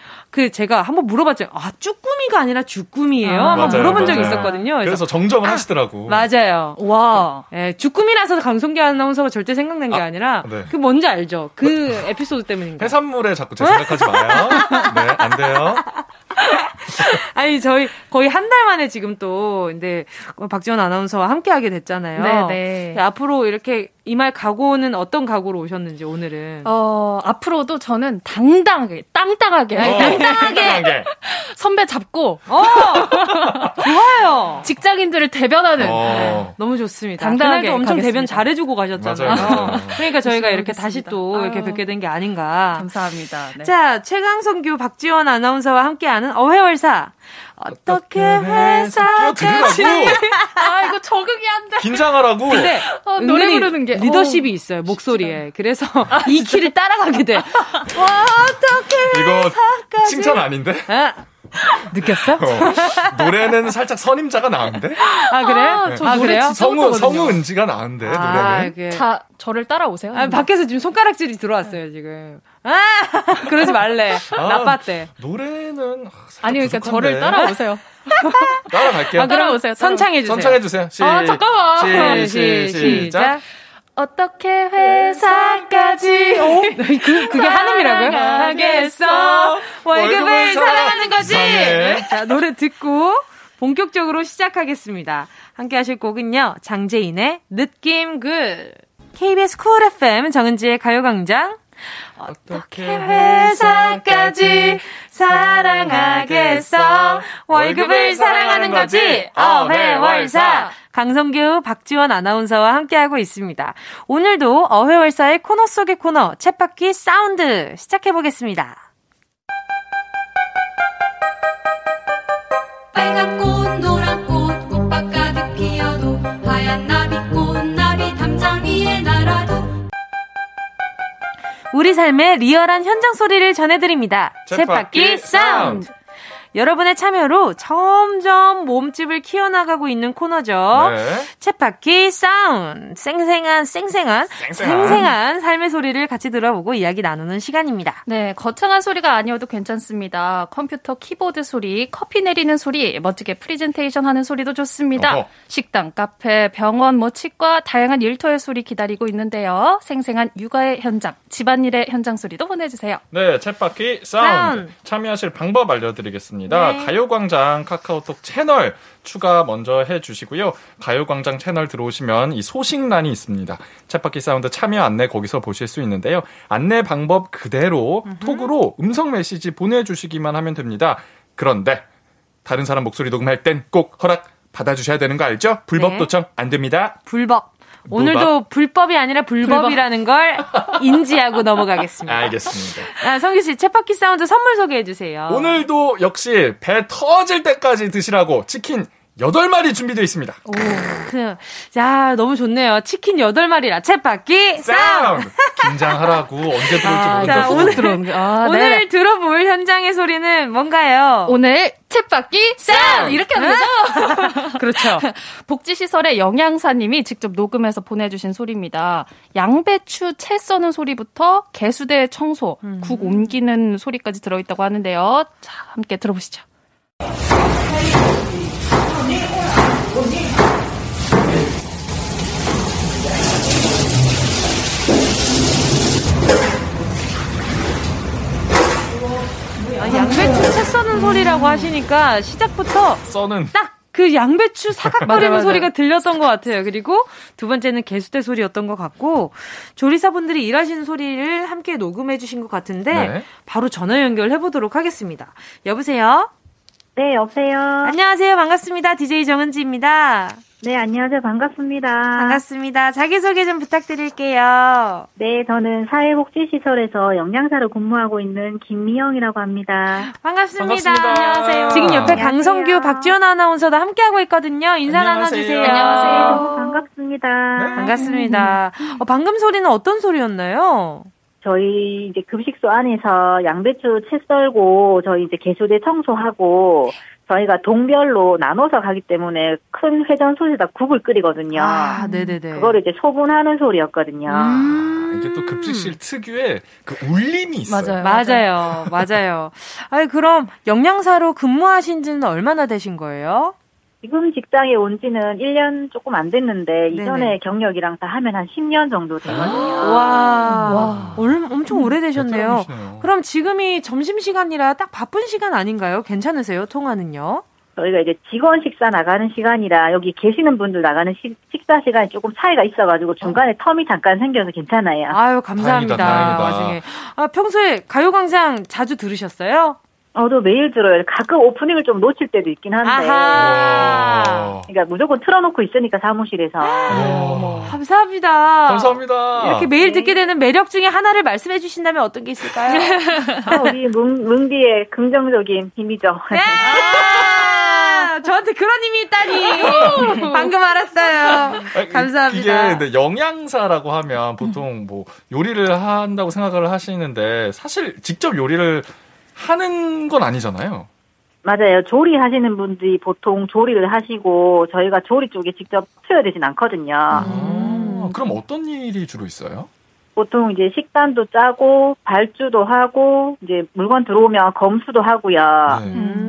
제가 한번 물어봤죠. 쭈꾸미가 아니라 주꾸미예요. 한번 물어본 적이 있었거든요. 그래서 정정을 하시더라고. 맞아요. 와. 예, 주꾸미라서 강성규 아나운서가 절대 생각난 게 아니라 그 뭔지 알죠. 그 에피소드 때문인가. 해산물에 자꾸 제 생각하지 마요. 네, 안 돼요. 아니 저희 거의 한 달 만에 지금 또 근데 박지원 아나운서와 함께하게 됐잖아요. 네. 앞으로 이렇게 이 말 각오는 어떤 각오로 오셨는지 오늘은. 앞으로도 저는 당당하게, 땅땅하게 선배 잡고. 좋아요. 직장인들을 대변하는. 너무 좋습니다. 당당하게. 그날도 엄청 가겠습니다. 대변 잘해주고 가셨잖아요. 그러니까 저희가 이렇게 다시 또 이렇게 뵙게 된 게 아닌가. 감사합니다. 네. 자, 최강성규, 박지원 아나운서와 함께하는 어회월사. 어떻게 회사까지. 아, 이거 적응이 안 돼. 긴장하라고. 근데 노래 부르는 게 리더십이 있어요, 목소리에. 그래서 이 키를 따라가게 돼. 어떻게 회사까지. 이거 칭찬 아닌데? 아. 느꼈어? 노래는 살짝 선임자가 나은데? 아, 그래? 아, 그래요? 성우 은지가 나은데, 노래는. 그게... 저를 따라오세요. 아, 밖에서 지금 손가락질이 들어왔어요, 지금. 아! 그러지 말래. 나빴대. 노래는. 아니, 그러니까 부족한데. 저를 따라오세요. 따라갈게요. 아, 따라오세요. 선창해주세요. 선창해주세요. 잠깐만. 시작. 어떻게 회사까지. 그게 한음이라고요? 하겠어. 월급을 사랑하는 거지. 자, 노래 듣고 본격적으로 시작하겠습니다. 함께 하실 곡은요, 장재인의 느낌 굿. KBS 쿨 FM 정은지의 가요광장. 어떻게 회사까지 사랑하겠어. 월급을 사랑하는 거지. 어회월사. 강성규, 박지원 아나운서와 함께하고 있습니다. 오늘도 어회월사의 코너 속의 코너 챗바퀴 사운드 시작해보겠습니다. 빨간 꽃 노란 꽃 꽃밭 가득 피어도 하얀 나비꽃 나비 담장 위에 날아도 우리 삶의 리얼한 현장 소리를 전해드립니다. 챗바퀴 사운드. 여러분의 참여로 점점 몸집을 키워나가고 있는 코너죠. 네. 챗바퀴 사운드. 생생한 삶의 소리를 같이 들어보고 이야기 나누는 시간입니다. 네, 거창한 소리가 아니어도 괜찮습니다. 컴퓨터 키보드 소리, 커피 내리는 소리, 멋지게 프리젠테이션 하는 소리도 좋습니다. 식당, 카페, 병원, 뭐 치과, 다양한 일터의 소리 기다리고 있는데요. 생생한 육아의 현장, 집안일의 현장 소리도 보내주세요. 네, 챗바퀴 사운드. 참여하실 방법 알려드리겠습니다. 네. 가요광장 카카오톡 채널 추가 먼저 해주시고요. 가요광장 채널 들어오시면 이 소식란이 있습니다. 챗바퀴 사운드 참여 안내 거기서 보실 수 있는데요. 안내 방법 그대로 톡으로 음성 메시지 보내주시기만 하면 됩니다. 그런데 다른 사람 목소리 녹음할 땐 꼭 허락 받아주셔야 되는 거 알죠? 불법 네. 도청 안 됩니다. 불법. 오늘도 불법이 아니라 불법이라는 걸 인지하고 넘어가겠습니다. 알겠습니다. 아, 성규 씨, 챗바퀴 사운드 선물 소개해 주세요. 오늘도 역시 배 터질 때까지 드시라고 치킨 8마리 준비되어 있습니다. 오, 야, 너무 좋네요. 치킨 8마리라 챗바퀴 사운드. 긴장하라고. 언제 들어올지 모른다. 오늘 들어볼 현장의 소리는 뭔가요? 오늘 챗바퀴 쌈! 이렇게 하는 거죠? 그렇죠. 복지시설의 영양사님이 직접 녹음해서 보내주신 소리입니다. 양배추 채 써는 소리부터 개수대 청소, 국 옮기는 소리까지 들어있다고 하는데요. 자, 함께 들어보시죠. 양배추 채 써는 소리라고 하시니까 시작부터 써는 딱 그 양배추 사각거리는 소리가 들렸던 것 같아요. 그리고 두 번째는 개수대 소리였던 것 같고 조리사분들이 일하시는 소리를 함께 녹음해 주신 것 같은데 네. 바로 전화 연결해 보도록 하겠습니다. 여보세요? 네, 여보세요? 안녕하세요. 반갑습니다. DJ 정은지입니다. 네, 안녕하세요. 반갑습니다. 반갑습니다. 자기소개 좀 부탁드릴게요. 네, 저는 사회복지시설에서 영양사로 근무하고 있는 김미영이라고 합니다. 반갑습니다. 안녕하세요. 지금 옆에 안녕하세요. 강성규, 박지원 아나운서도 함께하고 있거든요. 인사 나눠주세요. 안녕하세요. 반갑습니다. 네. 반갑습니다. 방금 소리는 어떤 소리였나요? 저희 이제 급식소 안에서 양배추 채 썰고 저희 이제 개수대 청소하고 저희가 동별로 나눠서 가기 때문에 큰 회전솥에다 국을 끓이거든요. 아, 네네네. 그거를 이제 소분하는 소리였거든요. 이게 또 급식실 특유의 그 울림이 있어요. 맞아요. 맞아요. 아니, 그럼 영양사로 근무하신 지는 얼마나 되신 거예요? 지금 직장에 온 지는 1년 조금 안 됐는데, 이전에 경력이랑 다 하면 한 10년 정도 되거든요. 와, 엄청 오래되셨네요. 그럼 지금이 점심시간이라 딱 바쁜 시간 아닌가요? 괜찮으세요? 통화는요? 저희가 이제 직원 식사 나가는 시간이라 여기 계시는 분들 나가는 식사 시간이 조금 차이가 있어가지고 중간에 텀이 잠깐 생겨서 괜찮아요. 아유, 감사합니다. 다행이다. 와중에. 아, 평소에 가요광장 자주 들으셨어요? 저도 매일 들어요. 가끔 오프닝을 좀 놓칠 때도 있긴 한데. 아하. 그러니까 무조건 틀어놓고 있으니까 사무실에서. 감사합니다. 감사합니다. 이렇게 매일 듣게 되는 매력 중에 하나를 말씀해 주신다면 어떤 게 있을까요? 아, 우리 뭉디의 긍정적인 힘이죠. 네. 저한테 그런 힘이 있다니. 방금 알았어요. 감사합니다. 이게 네, 영양사라고 하면 보통 뭐 요리를 한다고 생각을 하시는데 사실 직접 요리를 하는 건 아니잖아요. 맞아요. 조리하시는 분들이 보통 조리를 하시고 저희가 조리 쪽에 직접 투여되진 않거든요. 그럼 어떤 일이 주로 있어요? 보통 이제 식단도 짜고 발주도 하고 이제 물건 들어오면 검수도 하고요.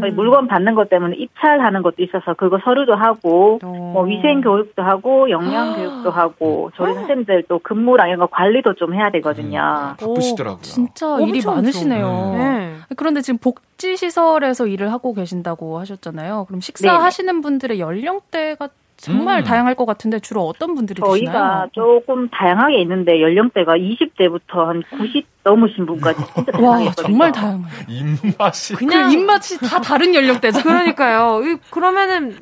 네. 물건 받는 것 때문에 입찰하는 것도 있어서 그거 서류도 하고 뭐 위생 교육도 하고 영양 교육도 하고 저희 선생님들 또 근무랑 이런 거 관리도 좀 해야 되거든요. 바쁘시더라고요. 진짜 일이 많으시네요. 네. 그런데 지금 복지시설에서 일을 하고 계신다고 하셨잖아요. 그럼 식사하시는 네네. 분들의 연령대가 정말 다양할 것 같은데 주로 어떤 분들이 드시나요? 저희가 조금 다양하게 있는데 연령대가 20대부터 한 90 넘으신 분까지 진짜 다양해요. 정말 다양해요. 입맛이 그냥 입맛이 다 다른 연령대죠. 그러니까요. 그러면은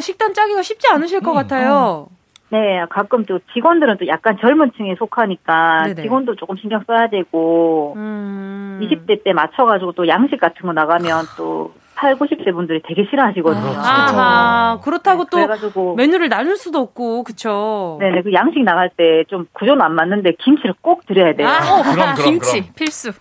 식단 짜기가 쉽지 않으실 것 같아요. 네, 가끔 또 직원들은 또 약간 젊은 층에 속하니까 네네. 직원도 조금 신경 써야 되고 20대 때 맞춰가지고 또 양식 같은 거 나가면 또 80, 90대 분들이 되게 싫어하시거든요. 아, 그렇다고 네, 또 그래가지고, 메뉴를 나눌 수도 없고, 그쵸? 네네, 그 양식 나갈 때 좀 구조는 안 맞는데 김치를 꼭 드려야 돼요. 아, 그럼. 김치 필수.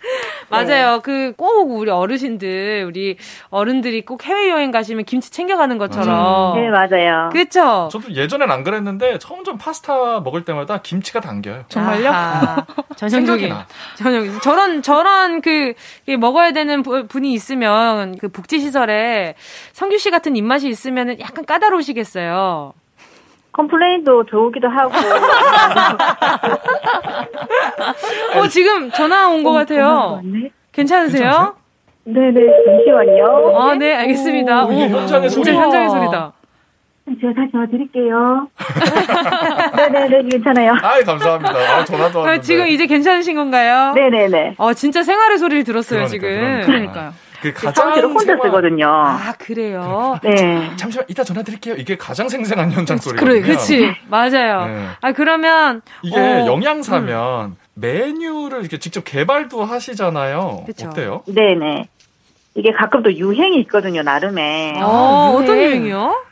맞아요. 네. 꼭 우리 어르신들, 우리 어른들이 꼭 해외여행 가시면 김치 챙겨가는 것처럼. 네, 맞아요. 그쵸? 저도 예전엔 안 그랬는데 점점 파스타 먹을 때마다 김치가 당겨요. 정말요? 전형적인. 저런 먹어야 되는 분이 있으면 복지 시설에 성규 씨 같은 입맛이 있으면 약간 까다로우시겠어요. 컴플레인도 들어오기도 하고. 지금 전화 온 것 같아요. 괜찮으세요? 네네, 잠시만요. 아, 네, 알겠습니다. 이게 현장의 소리. 진짜 현장의 소리다. 제가 다시 전화 드릴게요. 네네네, 괜찮아요. 아이, 감사합니다. 전화도 왔는데. 지금 이제 괜찮으신 건가요? 네네네. 진짜 생활의 소리를 들었어요, 그러니까, 지금. 그러니까요. 사무실은 혼자 쓰거든요. 아, 그래요? 네. 잠시만, 이따 전화 드릴게요. 이게 가장 생생한 현장 소리거든요. 그래, 그렇지. 맞아요. 네. 아, 그러면. 이게 영양사면 메뉴를 이렇게 직접 개발도 하시잖아요. 그쵸. 어때요? 네네. 이게 가끔 또 유행이 있거든요, 나름에. 어떤 유행이요?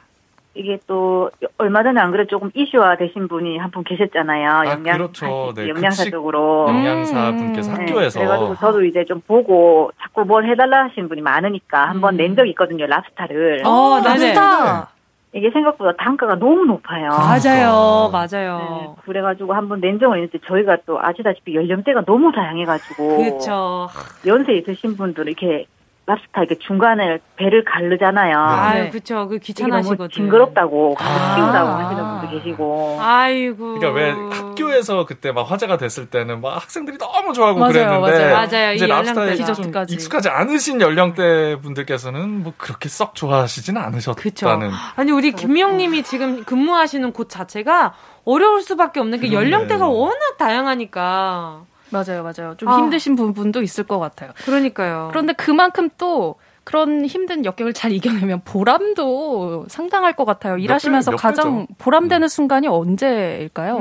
이게 또 얼마 전에 안 그래도 조금 이슈화 되신 분이 한 분 계셨잖아요. 그렇죠. 네, 영양사 쪽으로. 영양사 분께서 학교에서. 네, 그래가지고 저도 이제 좀 보고 자꾸 뭘 해달라 하신 분이 많으니까 한번 낸 적이 있거든요. 랍스타를. 랍스타. 네. 이게 생각보다 단가가 너무 높아요. 맞아요. 네, 그래가지고 한번 낸 적은 있는데 저희가 또 아시다시피 연령대가 너무 다양해가지고. 그렇죠. 연세 있으신 분들 이렇게. 랍스타 이렇게 중간에 배를 가르잖아요. 아유, 그쵸. 귀찮아하시거든요. 징그럽다고, 치우다고 하시는 분도 계시고. 아이고. 그러니까 왜 학교에서 그때 막 화제가 됐을 때는 막 학생들이 너무 좋아하고 그랬는데. 맞아요. 이제 랍스타에 좀 익숙하지 않으신 연령대 분들께서는 뭐 그렇게 썩 좋아하시진 않으셨다는. 그쵸. 아니, 우리 김미영님이 지금 근무하시는 곳 자체가 어려울 수밖에 없는 게 연령대가 워낙 다양하니까. 맞아요. 좀 힘드신 부분도 있을 것 같아요. 그러니까요. 그런데 그만큼 또 그런 힘든 역경을 잘 이겨내면 보람도 상당할 것 같아요. 일하시면서 가장 보람되는 순간이 언제일까요?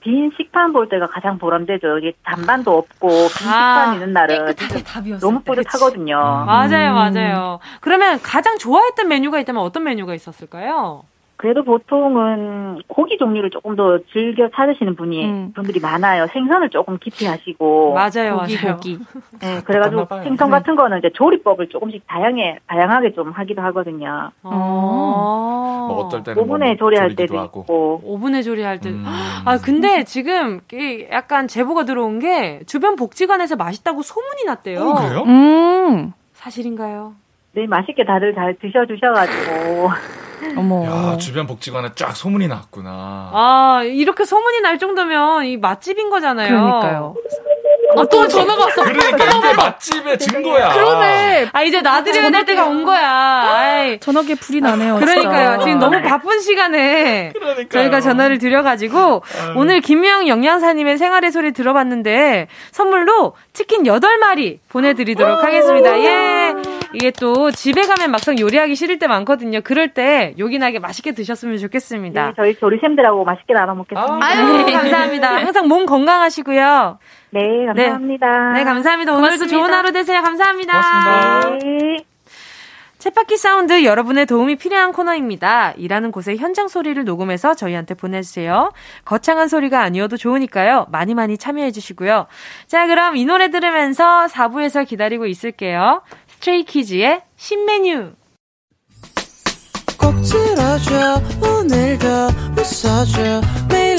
빈 식판 볼 때가 가장 보람되죠. 이게 잔반도 없고 빈 식판 있는 날은 깨끗하게 다 비웠을 때 너무 뿌듯하거든요. 맞아요. 그러면 가장 좋아했던 메뉴가 있다면 어떤 메뉴가 있었을까요? 그래도 보통은 고기 종류를 조금 더 즐겨 찾으시는 분들이 많아요. 생선을 조금 깊이 하시고. 맞아요. 네, 그래가지고 생선 같은 거는 이제 조리법을 조금씩 다양하게 좀 하기도 하거든요. 뭐 어떨 때는 오븐에 조리할 때도 있고. 오븐에 조리할 때도. 근데 지금 약간 제보가 들어온 게 주변 복지관에서 맛있다고 소문이 났대요. 그래요? 사실인가요? 네, 맛있게 다들 잘 드셔주셔가지고. 어머. 야, 주변 복지관에 쫙 소문이 났구나. 이렇게 소문이 날 정도면 이 맛집인 거잖아요. 그러니까요. 아, 또 전화가 왔어. 그러니까 이게 맛집의 증거야. 그러네. 아, 이제 놔드려야 될 때가 온 거야. 전화기에 불이 나네요. 그러니까요. 지금 너무 바쁜 시간에 저희가 전화를 드려가지고 오늘 김미영 영양사님의 생활의 소리 들어봤는데 선물로 치킨 8마리 보내드리도록 하겠습니다. 예. 이게 또 집에 가면 막상 요리하기 싫을 때 많거든요. 그럴 때 요긴하게 맛있게 드셨으면 좋겠습니다. 네, 저희 조리쌤들하고 맛있게 나눠 먹겠습니다. 아유, 감사합니다. 항상 몸 건강하시고요. 네, 감사합니다. 네, 네, 감사합니다. 고맙습니다. 오늘도 좋은 하루 되세요. 감사합니다. 고맙습니다. 네. 쳇바퀴 사운드, 여러분의 도움이 필요한 코너입니다. 일하는 곳의 현장 소리를 녹음해서 저희한테 보내주세요. 거창한 소리가 아니어도 좋으니까요. 많이 많이 참여해 주시고요. 자, 그럼 이 노래 들으면서 4부에서 기다리고 있을게요. 스트레이키즈의 신메뉴. 꼭 들어줘. 오늘도 웃어줘. 매일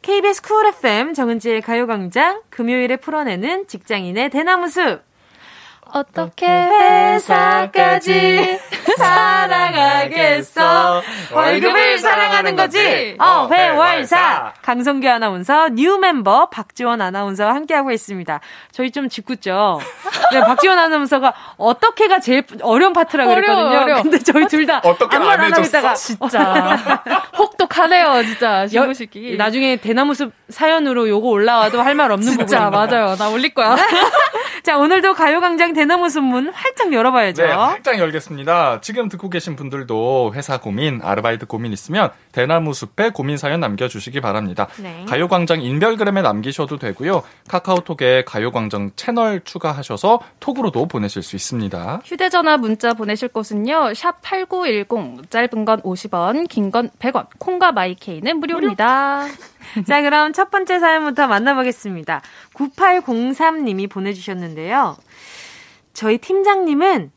KBS 쿨 FM 정은지의 가요광장. 금요일에 풀어내는 직장인의 대나무숲. 어떻게 회사까지 사랑하겠어. 월급을 사랑하는 거지. 회월사. 강성규 아나운서, 뉴 멤버 박지원 아나운서와 함께하고 있습니다. 저희 좀 짓궂죠. 네, 박지원 아나운서가 어떻게가 제일 어려운 파트라고 그랬거든요. 근데 저희 둘 다 아무 말 안 하고 있다가 진짜 혹독하네요. 진짜 신고식이. 나중에 대나무숲 사연으로 요거 올라와도 할 말 없는 부분. 진짜 맞아요. 나 올릴 거야. 자, 오늘도 가요광장 대나무숲 문 활짝 열어봐야죠. 네, 활짝 열겠습니다. 지금 듣고 계신 분들도 회사 고민, 아르바이트 고민 있으면 대나무숲에 고민 사연 남겨주시기 바랍니다. 네. 가요광장 인별그램에 남기셔도 되고요. 카카오톡에 가요광장 채널 추가하셔서 톡으로도 보내실 수 있습니다. 휴대전화 문자 보내실 곳은요. 샵8910, 짧은 건 50원, 긴 건 100원, 콩과 마이케이는 무료입니다. 자, 그럼 첫 번째 사연부터 만나보겠습니다. 9803님이 보내주셨는데요. 저희 팀장님은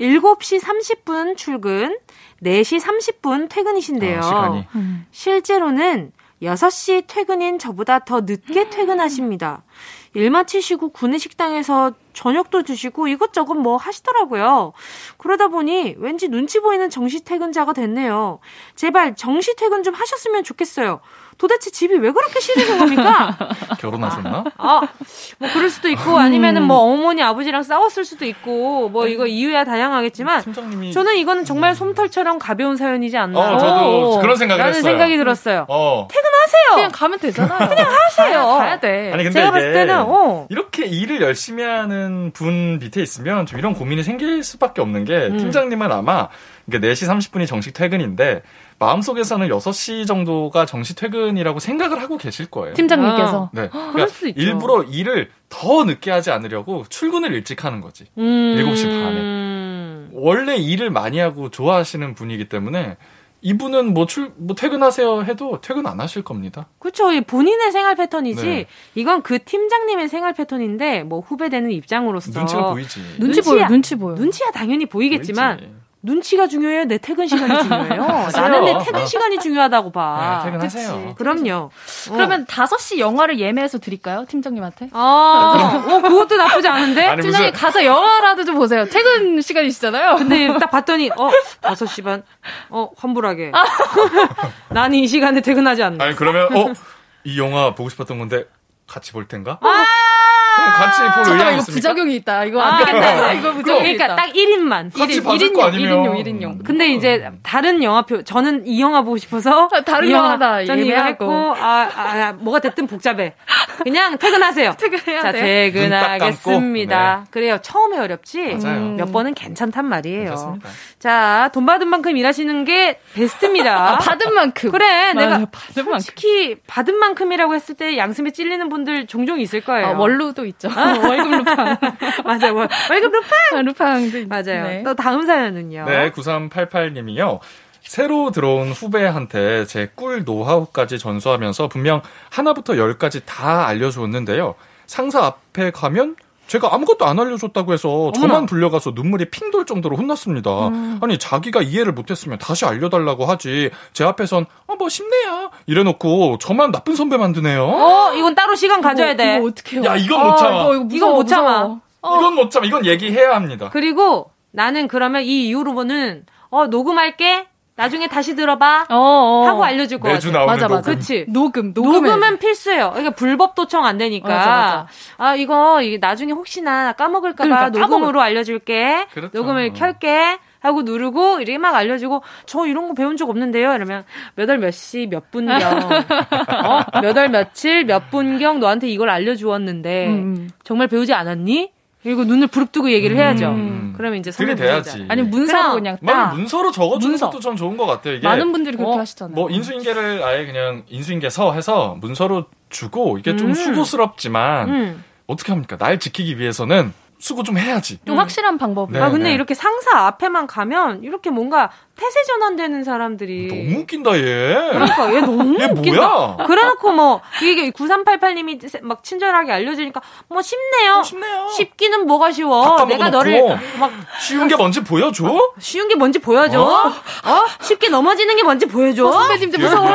7시 30분 출근, 4시 30분 퇴근이신데요. 시간이. 실제로는 6시 퇴근인 저보다 더 늦게 퇴근하십니다. 일 마치시고 구내식당에서 저녁도 드시고 이것저것 뭐 하시더라고요. 그러다 보니 왠지 눈치 보이는 정시 퇴근자가 됐네요. 제발 정시 퇴근 좀 하셨으면 좋겠어요. 도대체 집이 왜 그렇게 싫으신 겁니까? 결혼하셨나? 뭐 그럴 수도 있고 아니면은 뭐 어머니 아버지랑 싸웠을 수도 있고 뭐 이거 이유야 다양하겠지만 팀장님이... 저는 이거는 정말 솜털처럼 가벼운 사연이지 않나. 저도 그런 생각이 들었어요. 라는 생각이 들었어요. 퇴근하세요. 그냥 가면 되잖아요. 그냥 하세요. 가야 돼. 아니, 근데 제가 봤을 때는 이렇게 일을 열심히 하는 분 밑에 있으면 좀 이런 고민이 생길 수밖에 없는 게 팀장님은 아마 그러니까 4시 30분이 정식 퇴근인데 마음속에서는 6시 정도가 정시 퇴근이라고 생각을 하고 계실 거예요. 팀장님께서. 네. 그러니까 그럴 수 있죠. 일부러 일을 더 늦게 하지 않으려고 출근을 일찍 하는 거지. 7시 반에. 원래 일을 많이 하고 좋아하시는 분이기 때문에 이분은 뭐 퇴근하세요 해도 퇴근 안 하실 겁니다. 그렇죠. 본인의 생활 패턴이지. 네. 이건 그 팀장님의 생활 패턴인데 뭐 후배되는 입장으로서 눈치가 보이지. 눈치 보여. 눈치야 당연히 보이겠지만 보이지. 눈치가 중요해요? 내 퇴근 시간이 중요해요? 나는 내 퇴근 시간이 중요하다고 봐. 네, 퇴근하세요. 그럼요. 그러면 5시 영화를 예매해서 드릴까요? 팀장님한테? 그것도 나쁘지 않은데? 아니, 팀장님 가서 영화라도 좀 보세요. 퇴근 시간이시잖아요. 근데 딱 봤더니 5시 반, 환불하게. 나는 이 시간에 퇴근하지 않나. 아니, 그러면 이 영화 보고 싶었던 건데 같이 볼 텐가? 같이 볼 의향이 있습니까? 부작용이 있다. 이거 안 되겠다. 이거 부작용이 있다. 그러니까 딱 1인만. 같이 1인, 받을 1인용, 거 아니면. 1인용. 근데 이제 다른 영화표. 저는 이 영화 보고 싶어서. 다른 영화다. 저는 예매했고. 뭐가 됐든 복잡해. 그냥 퇴근하세요. 퇴근해야 돼. 자, 퇴근하겠습니다. 네. 그래요. 처음에 어렵지. 맞아요. 몇 번은 괜찮단 말이에요. 괜찮습니다. 자, 돈 받은 만큼 일하시는 게 베스트입니다. 받은 만큼. 그래. 맞아, 내가 받은 만큼. 특히 받은 만큼이라고 했을 때 양심에 찔리는 분들 종종 있을 거예요. 원로도 있죠. 월급 루팡. 맞아요. 월급 루팡. 루팡도 있죠. 맞아요. 네. 또 다음 사연은요. 네, 9388님이요. 새로 들어온 후배한테 제 꿀 노하우까지 전수하면서 분명 하나부터 10까지 다 알려줬는데요. 상사 앞에 가면 제가 아무것도 안 알려줬다고 해서 어머나. 저만 불려가서 눈물이 핑 돌 정도로 혼났습니다. 아니 자기가 이해를 못했으면 다시 알려달라고 하지. 제 앞에선 뭐 쉽네요 이래놓고 저만 나쁜 선배 만드네요. 이건 따로 시간 가져야 돼. 이거 어떡해요. 야 이건 못 참아. 이건 못 참아. 이건 못 참아. 이건 얘기해야 합니다. 그리고 나는 그러면 이 이후로는 녹음할게. 나중에 다시 들어봐. 하고 알려줄 것 매주 같아. 맞아, 맞아. 그치. 녹음은 필수예요. 그러니까 불법 도청 안 되니까. 맞아. 아, 이거 나중에 혹시나 까먹을까봐 그러니까, 녹음으로 알려줄게. 그렇죠. 녹음을 켤게. 하고 누르고, 이렇게 막 알려주고, 저 이런 거 배운 적 없는데요? 이러면, 몇 월 몇 시, 몇 분경, 몇 월 며칠, 몇 분경 너한테 이걸 알려주었는데, 정말 배우지 않았니? 그리고 눈을 부릅뜨고 얘기를 해야죠. 그러면 이제 들이대야지. 아니 문서로 그냥 딱. 문서로 적어주는 문서. 것도 전 좋은 것 같아요. 이게 많은 분들이 그렇게 하시잖아요. 뭐 인수인계를 아예 그냥 인수인계서 해서 문서로 주고 이게 좀 수고스럽지만 어떻게 합니까? 날 지키기 위해서는 수고 좀 해야지. 좀 확실한 방법. 네, 아 근데 네. 이렇게 상사 앞에만 가면 이렇게 뭔가 태세 전환되는 사람들이 너무 웃긴다 얘. 그러니까 얘 너무 얘 웃긴다. 뭐야? 그래놓고 뭐 이게 9388님이 막 친절하게 알려주니까 뭐 쉽네요. 쉽기는 뭐가 쉬워. 내가 너를 막 쉬운 게 뭔지 보여줘. 쉽게 넘어지는 게 뭔지 보여줘. 선배님들 무서워.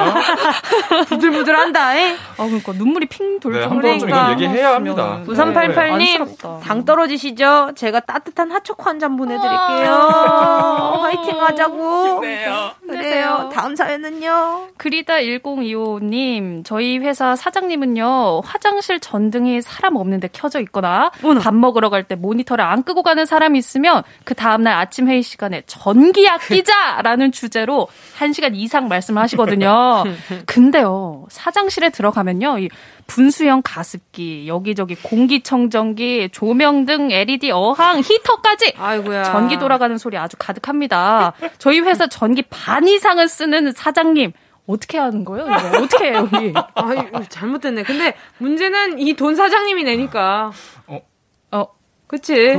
부들부들한다. 그러니까 눈물이 핑 돌죠. 네, 한번 좀 이건 얘기해야 합니다. 9388님 당 떨어지시죠. 제가 따뜻한 핫초코 한 잔 보내드릴게요. 화이팅하자고. 힘내요. 그래요. 다음 사연은요. 그리다 1025님, 저희 회사 사장님은요, 화장실 전등이 사람 없는데 켜져 있거나 밥 먹으러 갈 때 모니터를 안 끄고 가는 사람이 있으면 그 다음날 아침 회의 시간에 전기 아끼자라는 주제로 1시간 이상 말씀을 하시거든요. 근데요, 사장실에 들어가면요, 이 분수형 가습기, 여기저기 공기청정기, 조명 등 LED 어항, 히터까지 아이고야. 전기 돌아가는 소리 아주 가득합니다. 저희 회사 전기 반 이상을 쓰는 사장님 어떻게 하는 거예요? 이거? 어떻게 해요? 여기? 아, 잘못됐네. 근데 문제는 이 돈 사장님이 내니까. 그치?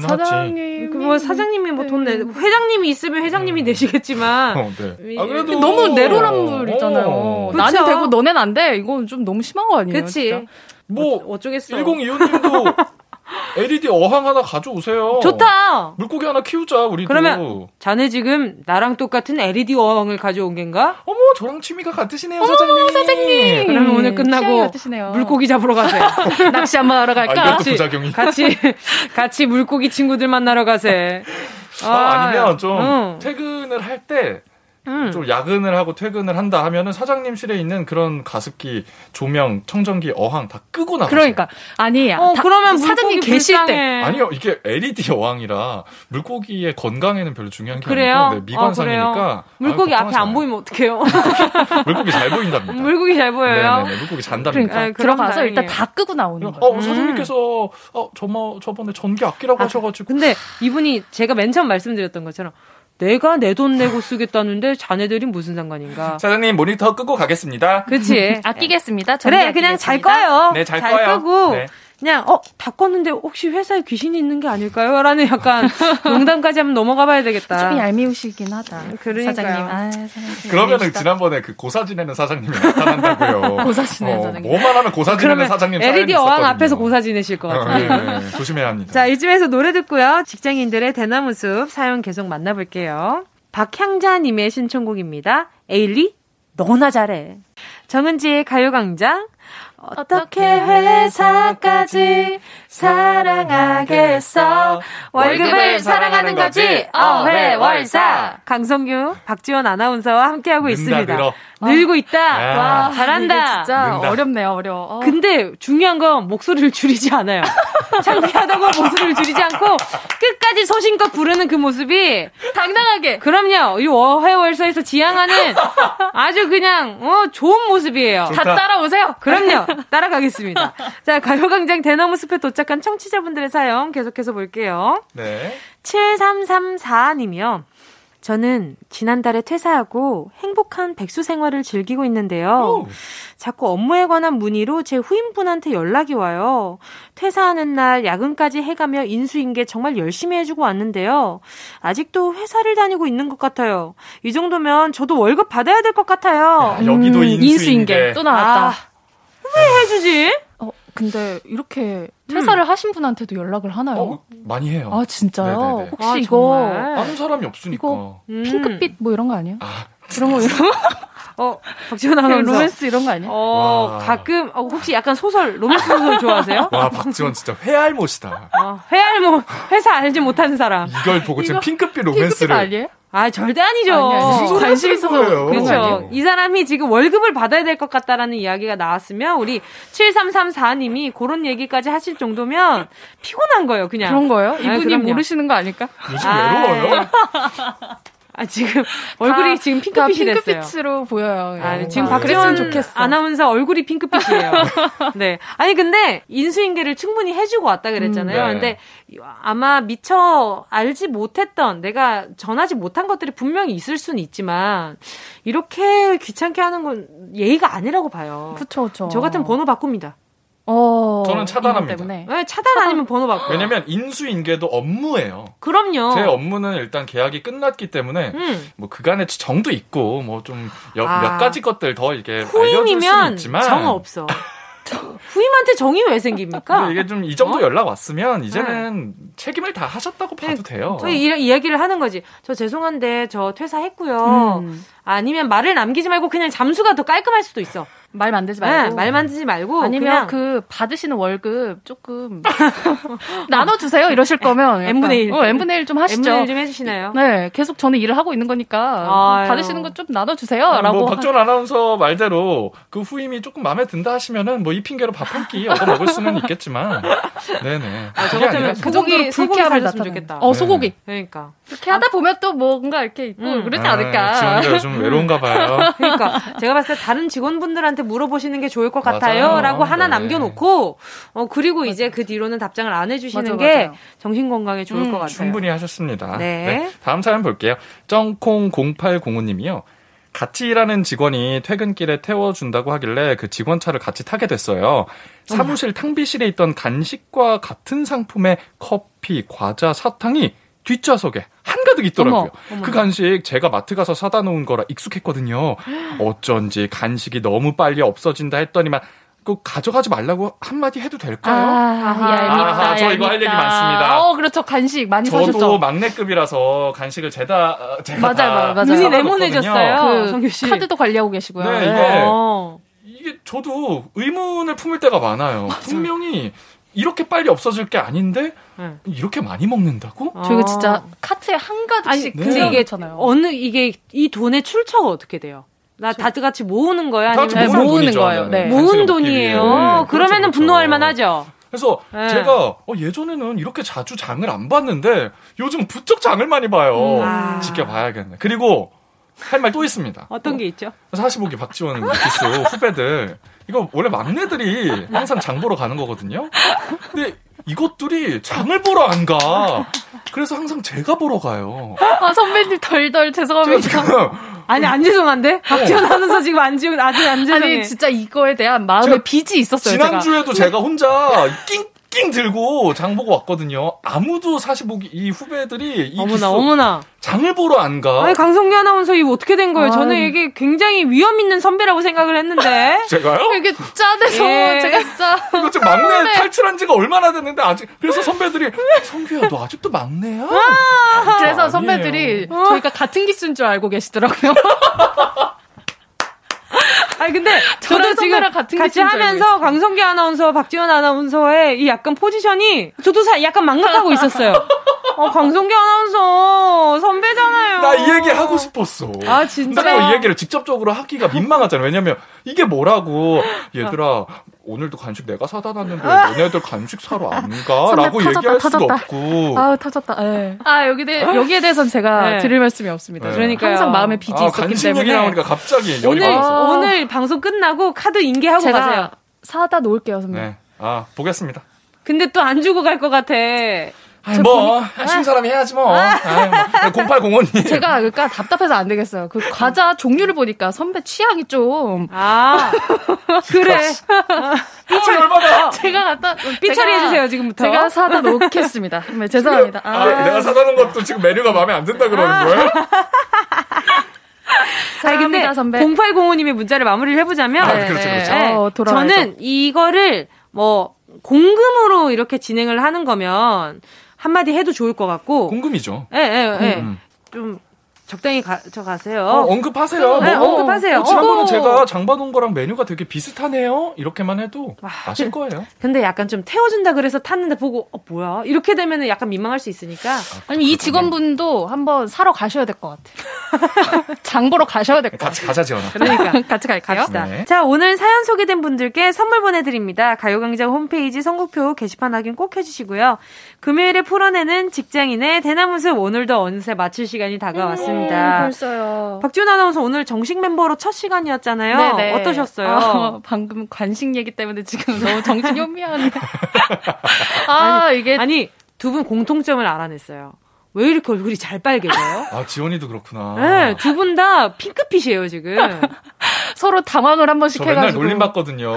사장님, 뭐 사장님이 뭐 돈 내, 회장님이 있으면 회장님이 내시겠지만. 네. 아, 그래도 너무 내로란물 있잖아요. 나는 되고 너넨 안 돼. 이건 좀 너무 심한 거 아니에요? 그치? 진짜? 뭐 어쩌겠어. 1025님도. LED 어항 하나 가져오세요. 좋다. 물고기 하나 키우자 우리도. 그러면 자네 지금 나랑 똑같은 LED 어항을 가져온 겐가? 어머 저랑 취미가 같으시네요. 어머, 사장님. 그러면 오늘 끝나고 물고기 잡으러 가세요. 낚시 한번 하러 갈까? 아, 이것도 부작용이. 같이 물고기 친구들 만나러 가세요. 아니면 좀 퇴근을 할 때 좀 야근을 하고 퇴근을 한다 하면은 사장님실에 있는 그런 가습기, 조명, 청정기, 어항 다 끄고 나가세요. 그러니까 아니, 그러면 사장님 계실 때 아니요 이게 LED 어항이라 물고기의 건강에는 별로 중요한 게 아니고 미관상이니까 물고기 아유, 앞에 안 보이면 어떡해요? 물고기 잘 보인답니다. 물고기 잘 보여요. 네네네, 물고기 잔답니다. 그러니까, 들어가서 다행이에요. 일단 다 끄고 나오는 거예요. 사장님께서 저번에 전기 아끼라고 하셔가지고 근데 이분이 제가 맨 처음 말씀드렸던 것처럼. 내가 내 돈 내고 쓰겠다는데 자네들이 무슨 상관인가? 사장님 모니터 끄고 가겠습니다. 그렇지. 아끼겠습니다. 그래 그냥 아끼겠습니다. 잘 꺼요. 네, 잘 꺼요. 끄고 네. 그냥 다 껐는데 혹시 회사에 귀신이 있는 게 아닐까요? 라는 약간 농담까지 하면 넘어가봐야 되겠다. 조금 얄미우시긴 하다. 그러니까요. 사장님. 아, 사장님. 그러면은 지난번에 그 고사 지내는 사장님이 나타난다고요. 고사 지내는 사장님. 뭐만 하면 고사 지내는 사장님. LED 어항 앞에서 고사 지내실 것 같아요. 네. 조심해야 합니다. 자 이쯤에서 노래 듣고요. 직장인들의 대나무 숲 사연 계속 만나볼게요. 박향자님의 신청곡입니다. 에일리 너나 잘해. 정은지의 가요광장. 어떻게 회사까지 사랑하겠어? 월급을 사랑하는 거지. 월사. 강성규, 박지원 아나운서와 함께하고 있습니다. 늘고 있다. 와, 잘한다. 진짜 는다. 어려워. 근데 중요한 건 목소리를 줄이지 않아요. 창피하다고 목소리를 줄이지 않고 끝까지 소신껏 부르는 그 모습이 당당하게. 그럼요. 이 월사에서 지향하는 아주 그냥 좋은 모습이에요. 좋다. 다 따라오세요. 그럼요. 따라가겠습니다. 자, 가요광장 대나무 숲에 도착한 청취자분들의 사연 계속해서 볼게요. 네. 7334님이요. 저는 지난달에 퇴사하고 행복한 백수 생활을 즐기고 있는데요. 자꾸 업무에 관한 문의로 제 후임분한테 연락이 와요. 퇴사하는 날 야근까지 해가며 인수인계 정말 열심히 해주고 왔는데요. 아직도 회사를 다니고 있는 것 같아요. 이 정도면 저도 월급 받아야 될 것 같아요. 야, 여기도 인수인계 또 나왔다. 왜 해주지? 근데 이렇게 퇴사를 하신 분한테도 연락을 하나요? 많이 해요. 아, 진짜요? 네네네. 혹시 이거 아는 사람이 없으니까. 이거 핑크빛 뭐 이런 거 아니에요? 아, 이런 거 이런 박지원 아나운서 로맨스 이런 거 아니야? 가끔 혹시 약간 소설 로맨스 소설 좋아하세요? 와, 박지원 진짜 회알못이다. 회알못 회사 알지 못하는 사람. 이걸 보고 지금 핑크빛 로맨스를 아니에요? 아, 절대 아니죠. 아니. 관심 있어서. 그렇죠. 이 사람이 지금 월급을 받아야 될 것 같다라는 이야기가 나왔으면 우리 7334님이 그런 얘기까지 하실 정도면 피곤한 거예요, 그냥. 그런 거예요? 이분이 모르시는 거 아닐까? 요즘 외로워요. 지금 얼굴이 지금 핑크빛이 됐어요. 핑크빛으로 보여요. 지금 박지원 좋겠어. 아나운서 얼굴이 핑크빛이에요. 네. 아니 근데 인수인계를 충분히 해주고 왔다 그랬잖아요. 네. 근데 아마 미처 알지 못했던 내가 전하지 못한 것들이 분명히 있을 수는 있지만 이렇게 귀찮게 하는 건 예의가 아니라고 봐요. 그렇죠, 그렇죠. 저 같은 번호 바꿉니다. 저는 차단합니다. 네, 차단 아니면 번호 바꿔. 왜냐면 인수인계도 업무예요. 그럼요. 제 업무는 일단 계약이 끝났기 때문에 뭐 그간의 정도 있고 뭐 좀 몇 가지 것들 더 이게 알려줄 수는 있지만 정 없어. 후임한테 정이 왜 생깁니까? 이게 좀 이 정도 연락 왔으면 이제는 책임을 다 하셨다고 봐도 돼요. 저희 이야기를 하는 거지. 저 죄송한데 저 퇴사했고요. 아니면 말을 남기지 말고 그냥 잠수가 더 깔끔할 수도 있어. 말 만들지 말고. 네, 말 만들지 말고. 아니면 그냥 그 받으시는 월급 조금 나눠주세요 이러실 거면. N분의 1. N분의 1 좀 하시죠. N분의 1 좀 해주시나요? 네. 계속 저는 일을 하고 있는 거니까 받으시는 건 좀 나눠주세요. 라고. 뭐 박지원 아나운서 말대로 그 후임이 조금 마음에 든다 하시면은 뭐 이 핑계로 밥 한 끼 얻어먹을 수는 있겠지만. 네네. 저 같으면 그 정도로 불쾌함을 나타내면 좋겠다. 소고기. 그러니까. 그렇게 하다 보면 또 뭔가 이렇게 있고 그러지 않을까. 지원이가 요즘 외로운가 봐요. 그러니까. 제가 봤을 때 다른 직원분들한테 물어보시는 게 좋을 것 같아요. 라고 하나 남겨놓고, 그리고 이제 그 뒤로는 답장을 안 해주시는 게 정신건강에 좋을 것 같아요. 충분히 하셨습니다. 네. 네. 다음 사연 볼게요. 쩡콩0805님이요. 같이 일하는 직원이 퇴근길에 태워준다고 하길래 그 직원 차를 같이 타게 됐어요. 사무실 탕비실에 있던 간식과 같은 상품의 커피, 과자, 사탕이 뒷좌석에 한가득 있더라고요. 어머. 그 간식 제가 마트 가서 사다 놓은 거라 익숙했거든요. 어쩐지 간식이 너무 빨리 없어진다 했더니만 그 가져가지 말라고 한마디 해도 될까요? 얄밉다. 저 이거 할 얘기 많습니다. 그렇죠. 간식 많이 사셨죠. 저도 막내급이라서 간식을 제가 맞아요. 눈이 네모내졌어요. 그 성규 씨. 카드도 관리하고 계시고요. 네, 이게 저도 의문을 품을 때가 많아요. 맞아. 분명히 이렇게 빨리 없어질 게 아닌데 이렇게 많이 먹는다고? 저희가 진짜 카트에 한가득씩. 아니, 근데 이게 이게 이 돈의 출처가 어떻게 돼요? 다 같이 모으는 거야? 아니면 모으는 거예요? 네. 모은 돈이에요. 그러면은 분노할 만하죠. 그래서 제가 예전에는 이렇게 자주 장을 안 봤는데 요즘 부쩍 장을 많이 봐요. 지켜봐야겠네. 그리고 할 말 또 있습니다. 어떤 게 있죠? 45기 박지원 기수 후배들. 이거 원래 막내들이 항상 장 보러 가는 거거든요. 근데 이것들이 장을 보러 안 가. 그래서 항상 제가 보러 가요. 선배님 덜덜 죄송합니다. 아니, 안 죄송한데? 박지원 아나운서 지금 아직 안 죄송해. 아니, 진짜 이거에 대한 마음의 빚이 있었어요. 지난주에도 제가 혼자 낑낑 들고 장 보고 왔거든요. 아무도 45기 이 후배들이 이 어머나. 장을 보러 안 가. 아니, 강성규 아나운서 이거 어떻게 된 거예요? 저는 이게 굉장히 위험 있는 선배라고 생각을 했는데. 제가요? 이게 짜돼서 제가 진짜. 이거 지금 막내 탈출한 지가 얼마나 됐는데 아직. 그래서 선배들이 성규야, 너 아직도 막내야? 그래서 선배들이 저희가 같은 기수인 줄 알고 계시더라고요. 아니 근데 저도 지금 같이 하면서 강성규 아나운서, 박지원 아나운서의 이 약간 포지션이 저도 약간 망각하고 있었어요. 강성규 아나운서 선배잖아요. 나 이 얘기 하고 싶었어. 아 진짜. 나 이 얘기를 직접적으로 하기가 민망하잖아요. 왜냐면 이게 뭐라고 얘들아. 오늘도 간식 내가 사다 놨는데 너네들 간식 사러 안 가? 라고 터졌다, 얘기할 수도 없고. 터졌다. 네. 여기에 대해서는 제가 드릴 말씀이 없습니다. 네. 그러니까요. 항상 마음에 빚이 있었기 때문에. 간식 얘기 나오니까 갑자기 열이 받아서. 오늘 방송 끝나고 카드 인계하고 제가 가세요. 사다 놓을게요, 선배님. 네. 보겠습니다. 근데 또 안 주고 갈 것 같아. 하신 사람이 해야지 뭐. 0805님. 제가 그러니까 답답해서 안 되겠어요. 그 과자 종류를 보니까 선배 취향이 좀. 그래. 열받아. 삐처리 해주세요, 지금부터. 제가 사다 놓겠습니다. 네, 죄송합니다. 내가 사다 놓은 것도 지금 메뉴가 마음에 안 든다 그러는 거예요? 근데 0805님의 문자를 마무리를 해보자면. 그렇죠. 저는 이거를 뭐 공금으로 이렇게 진행을 하는 거면 한마디 해도 좋을 것 같고. 공금이죠. 예, 예, 예. 좀 적당히 가세요. 언급하세요. 네, 언급하세요. 지난번에 제가 장봐놓은 거랑 메뉴가 되게 비슷하네요. 이렇게만 해도 아실 거예요. 근데 약간 좀 태워준다 그래서 탔는데 보고 뭐야? 이렇게 되면은 약간 민망할 수 있으니까. 아니면 이 직원분도 한번 사러 가셔야 될 것 같아요. 장 보러 가셔야 될 것 같아요. 같이 가자, 지원아. 그러니까 같이 갈까요? 갑시다. 네. 자, 오늘 사연 소개된 분들께 선물 보내드립니다. 가요광장 홈페이지 선곡표 게시판 확인 꼭 해주시고요. 금요일에 풀어내는 직장인의 대나무숲 오늘도 어느새 마칠 시간이 다가왔습니다. 벌써요. 박지원 아나운서 오늘 정식 멤버로 첫 시간이었잖아요. 네네. 어떠셨어요? 방금 관식 얘기 때문에 지금 너무 정신이 혼미하네. 아니 두 분 공통점을 알아냈어요. 왜 이렇게 얼굴이 잘 빨개져요? 아, 지원이도 그렇구나. 네, 두 분 다 핑크빛이에요 지금. 서로 담화를 한 번씩 해가지고. 맨날 놀림 받거든요.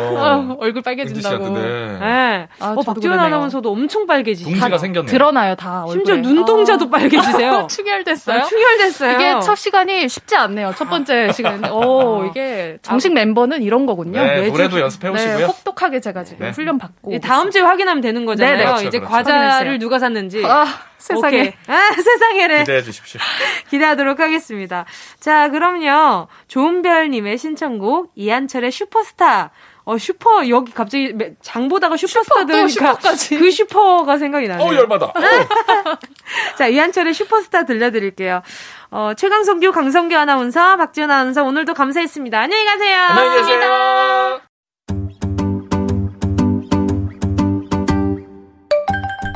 얼굴 빨개진다고. 네. 아, 박지원 그러네요. 아나운서도 엄청 빨개지죠. 동지가 생겼네요. 드러나요 다. 심지어 얼굴에. 눈동자도 빨개지세요. 충혈됐어요? 충혈됐어요. 이게 첫 시간이 쉽지 않네요. 첫 번째 시간인데. 이게 정식 멤버는 이런 거군요. 네, 매주, 노래도 연습해 오시고요. 네, 혹독하게 제가 지금 훈련 받고. 네, 다음 주에 확인하면 되는 거잖아요. 네, 그렇죠, 이제 그렇죠. 과자를 확인했어요. 누가 샀는지. 세상에. 세상에를. 기대해 주십시오. 기대하도록 하겠습니다. 자, 그럼요. 조은별님의 신청곡, 이한철의 슈퍼스타. 여기 갑자기 장 보다가 슈퍼스타 들으니까 그 슈퍼가 생각이 나네요. 열받아. 자, 이한철의 슈퍼스타 들려드릴게요. 최강성규, 강성규 아나운서, 박지원 아나운서, 오늘도 감사했습니다. 안녕히 가세요. 안녕히 계세요.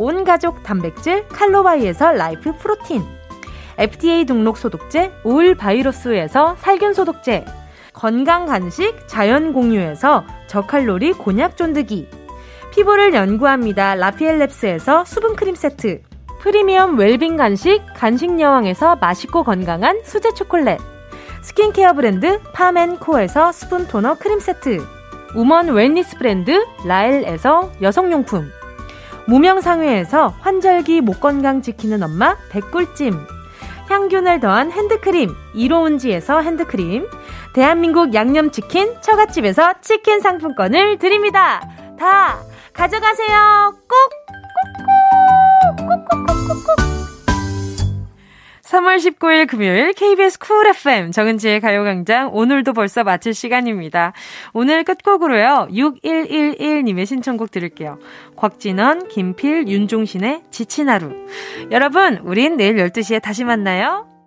온가족 단백질 칼로바이에서 라이프 프로틴, FDA 등록 소독제 우울바이러스에서 살균 소독제, 건강간식 자연공유에서 저칼로리 곤약 쫀득이, 피부를 연구합니다 라피엘랩스에서 수분크림 세트, 프리미엄 웰빙 간식 간식여왕에서 맛있고 건강한 수제 초콜릿, 스킨케어 브랜드 파멘코에서 스푼 토너 크림 세트, 우먼 웰니스 브랜드 라엘에서 여성용품, 무명상회에서 환절기 목건강 지키는 엄마 백꿀찜, 향균을 더한 핸드크림 이로운지에서 핸드크림, 대한민국 양념치킨 처갓집에서 치킨 상품권을 드립니다. 다 가져가세요. 꼭 꼭꼭 3월 19일 금요일 KBS 쿨 FM 정은지의 가요광장 오늘도 벌써 마칠 시간입니다. 오늘 끝곡으로요. 6111님의 신청곡 들을게요. 곽진원, 김필, 윤종신의 지친하루. 여러분, 우린 내일 12시에 다시 만나요.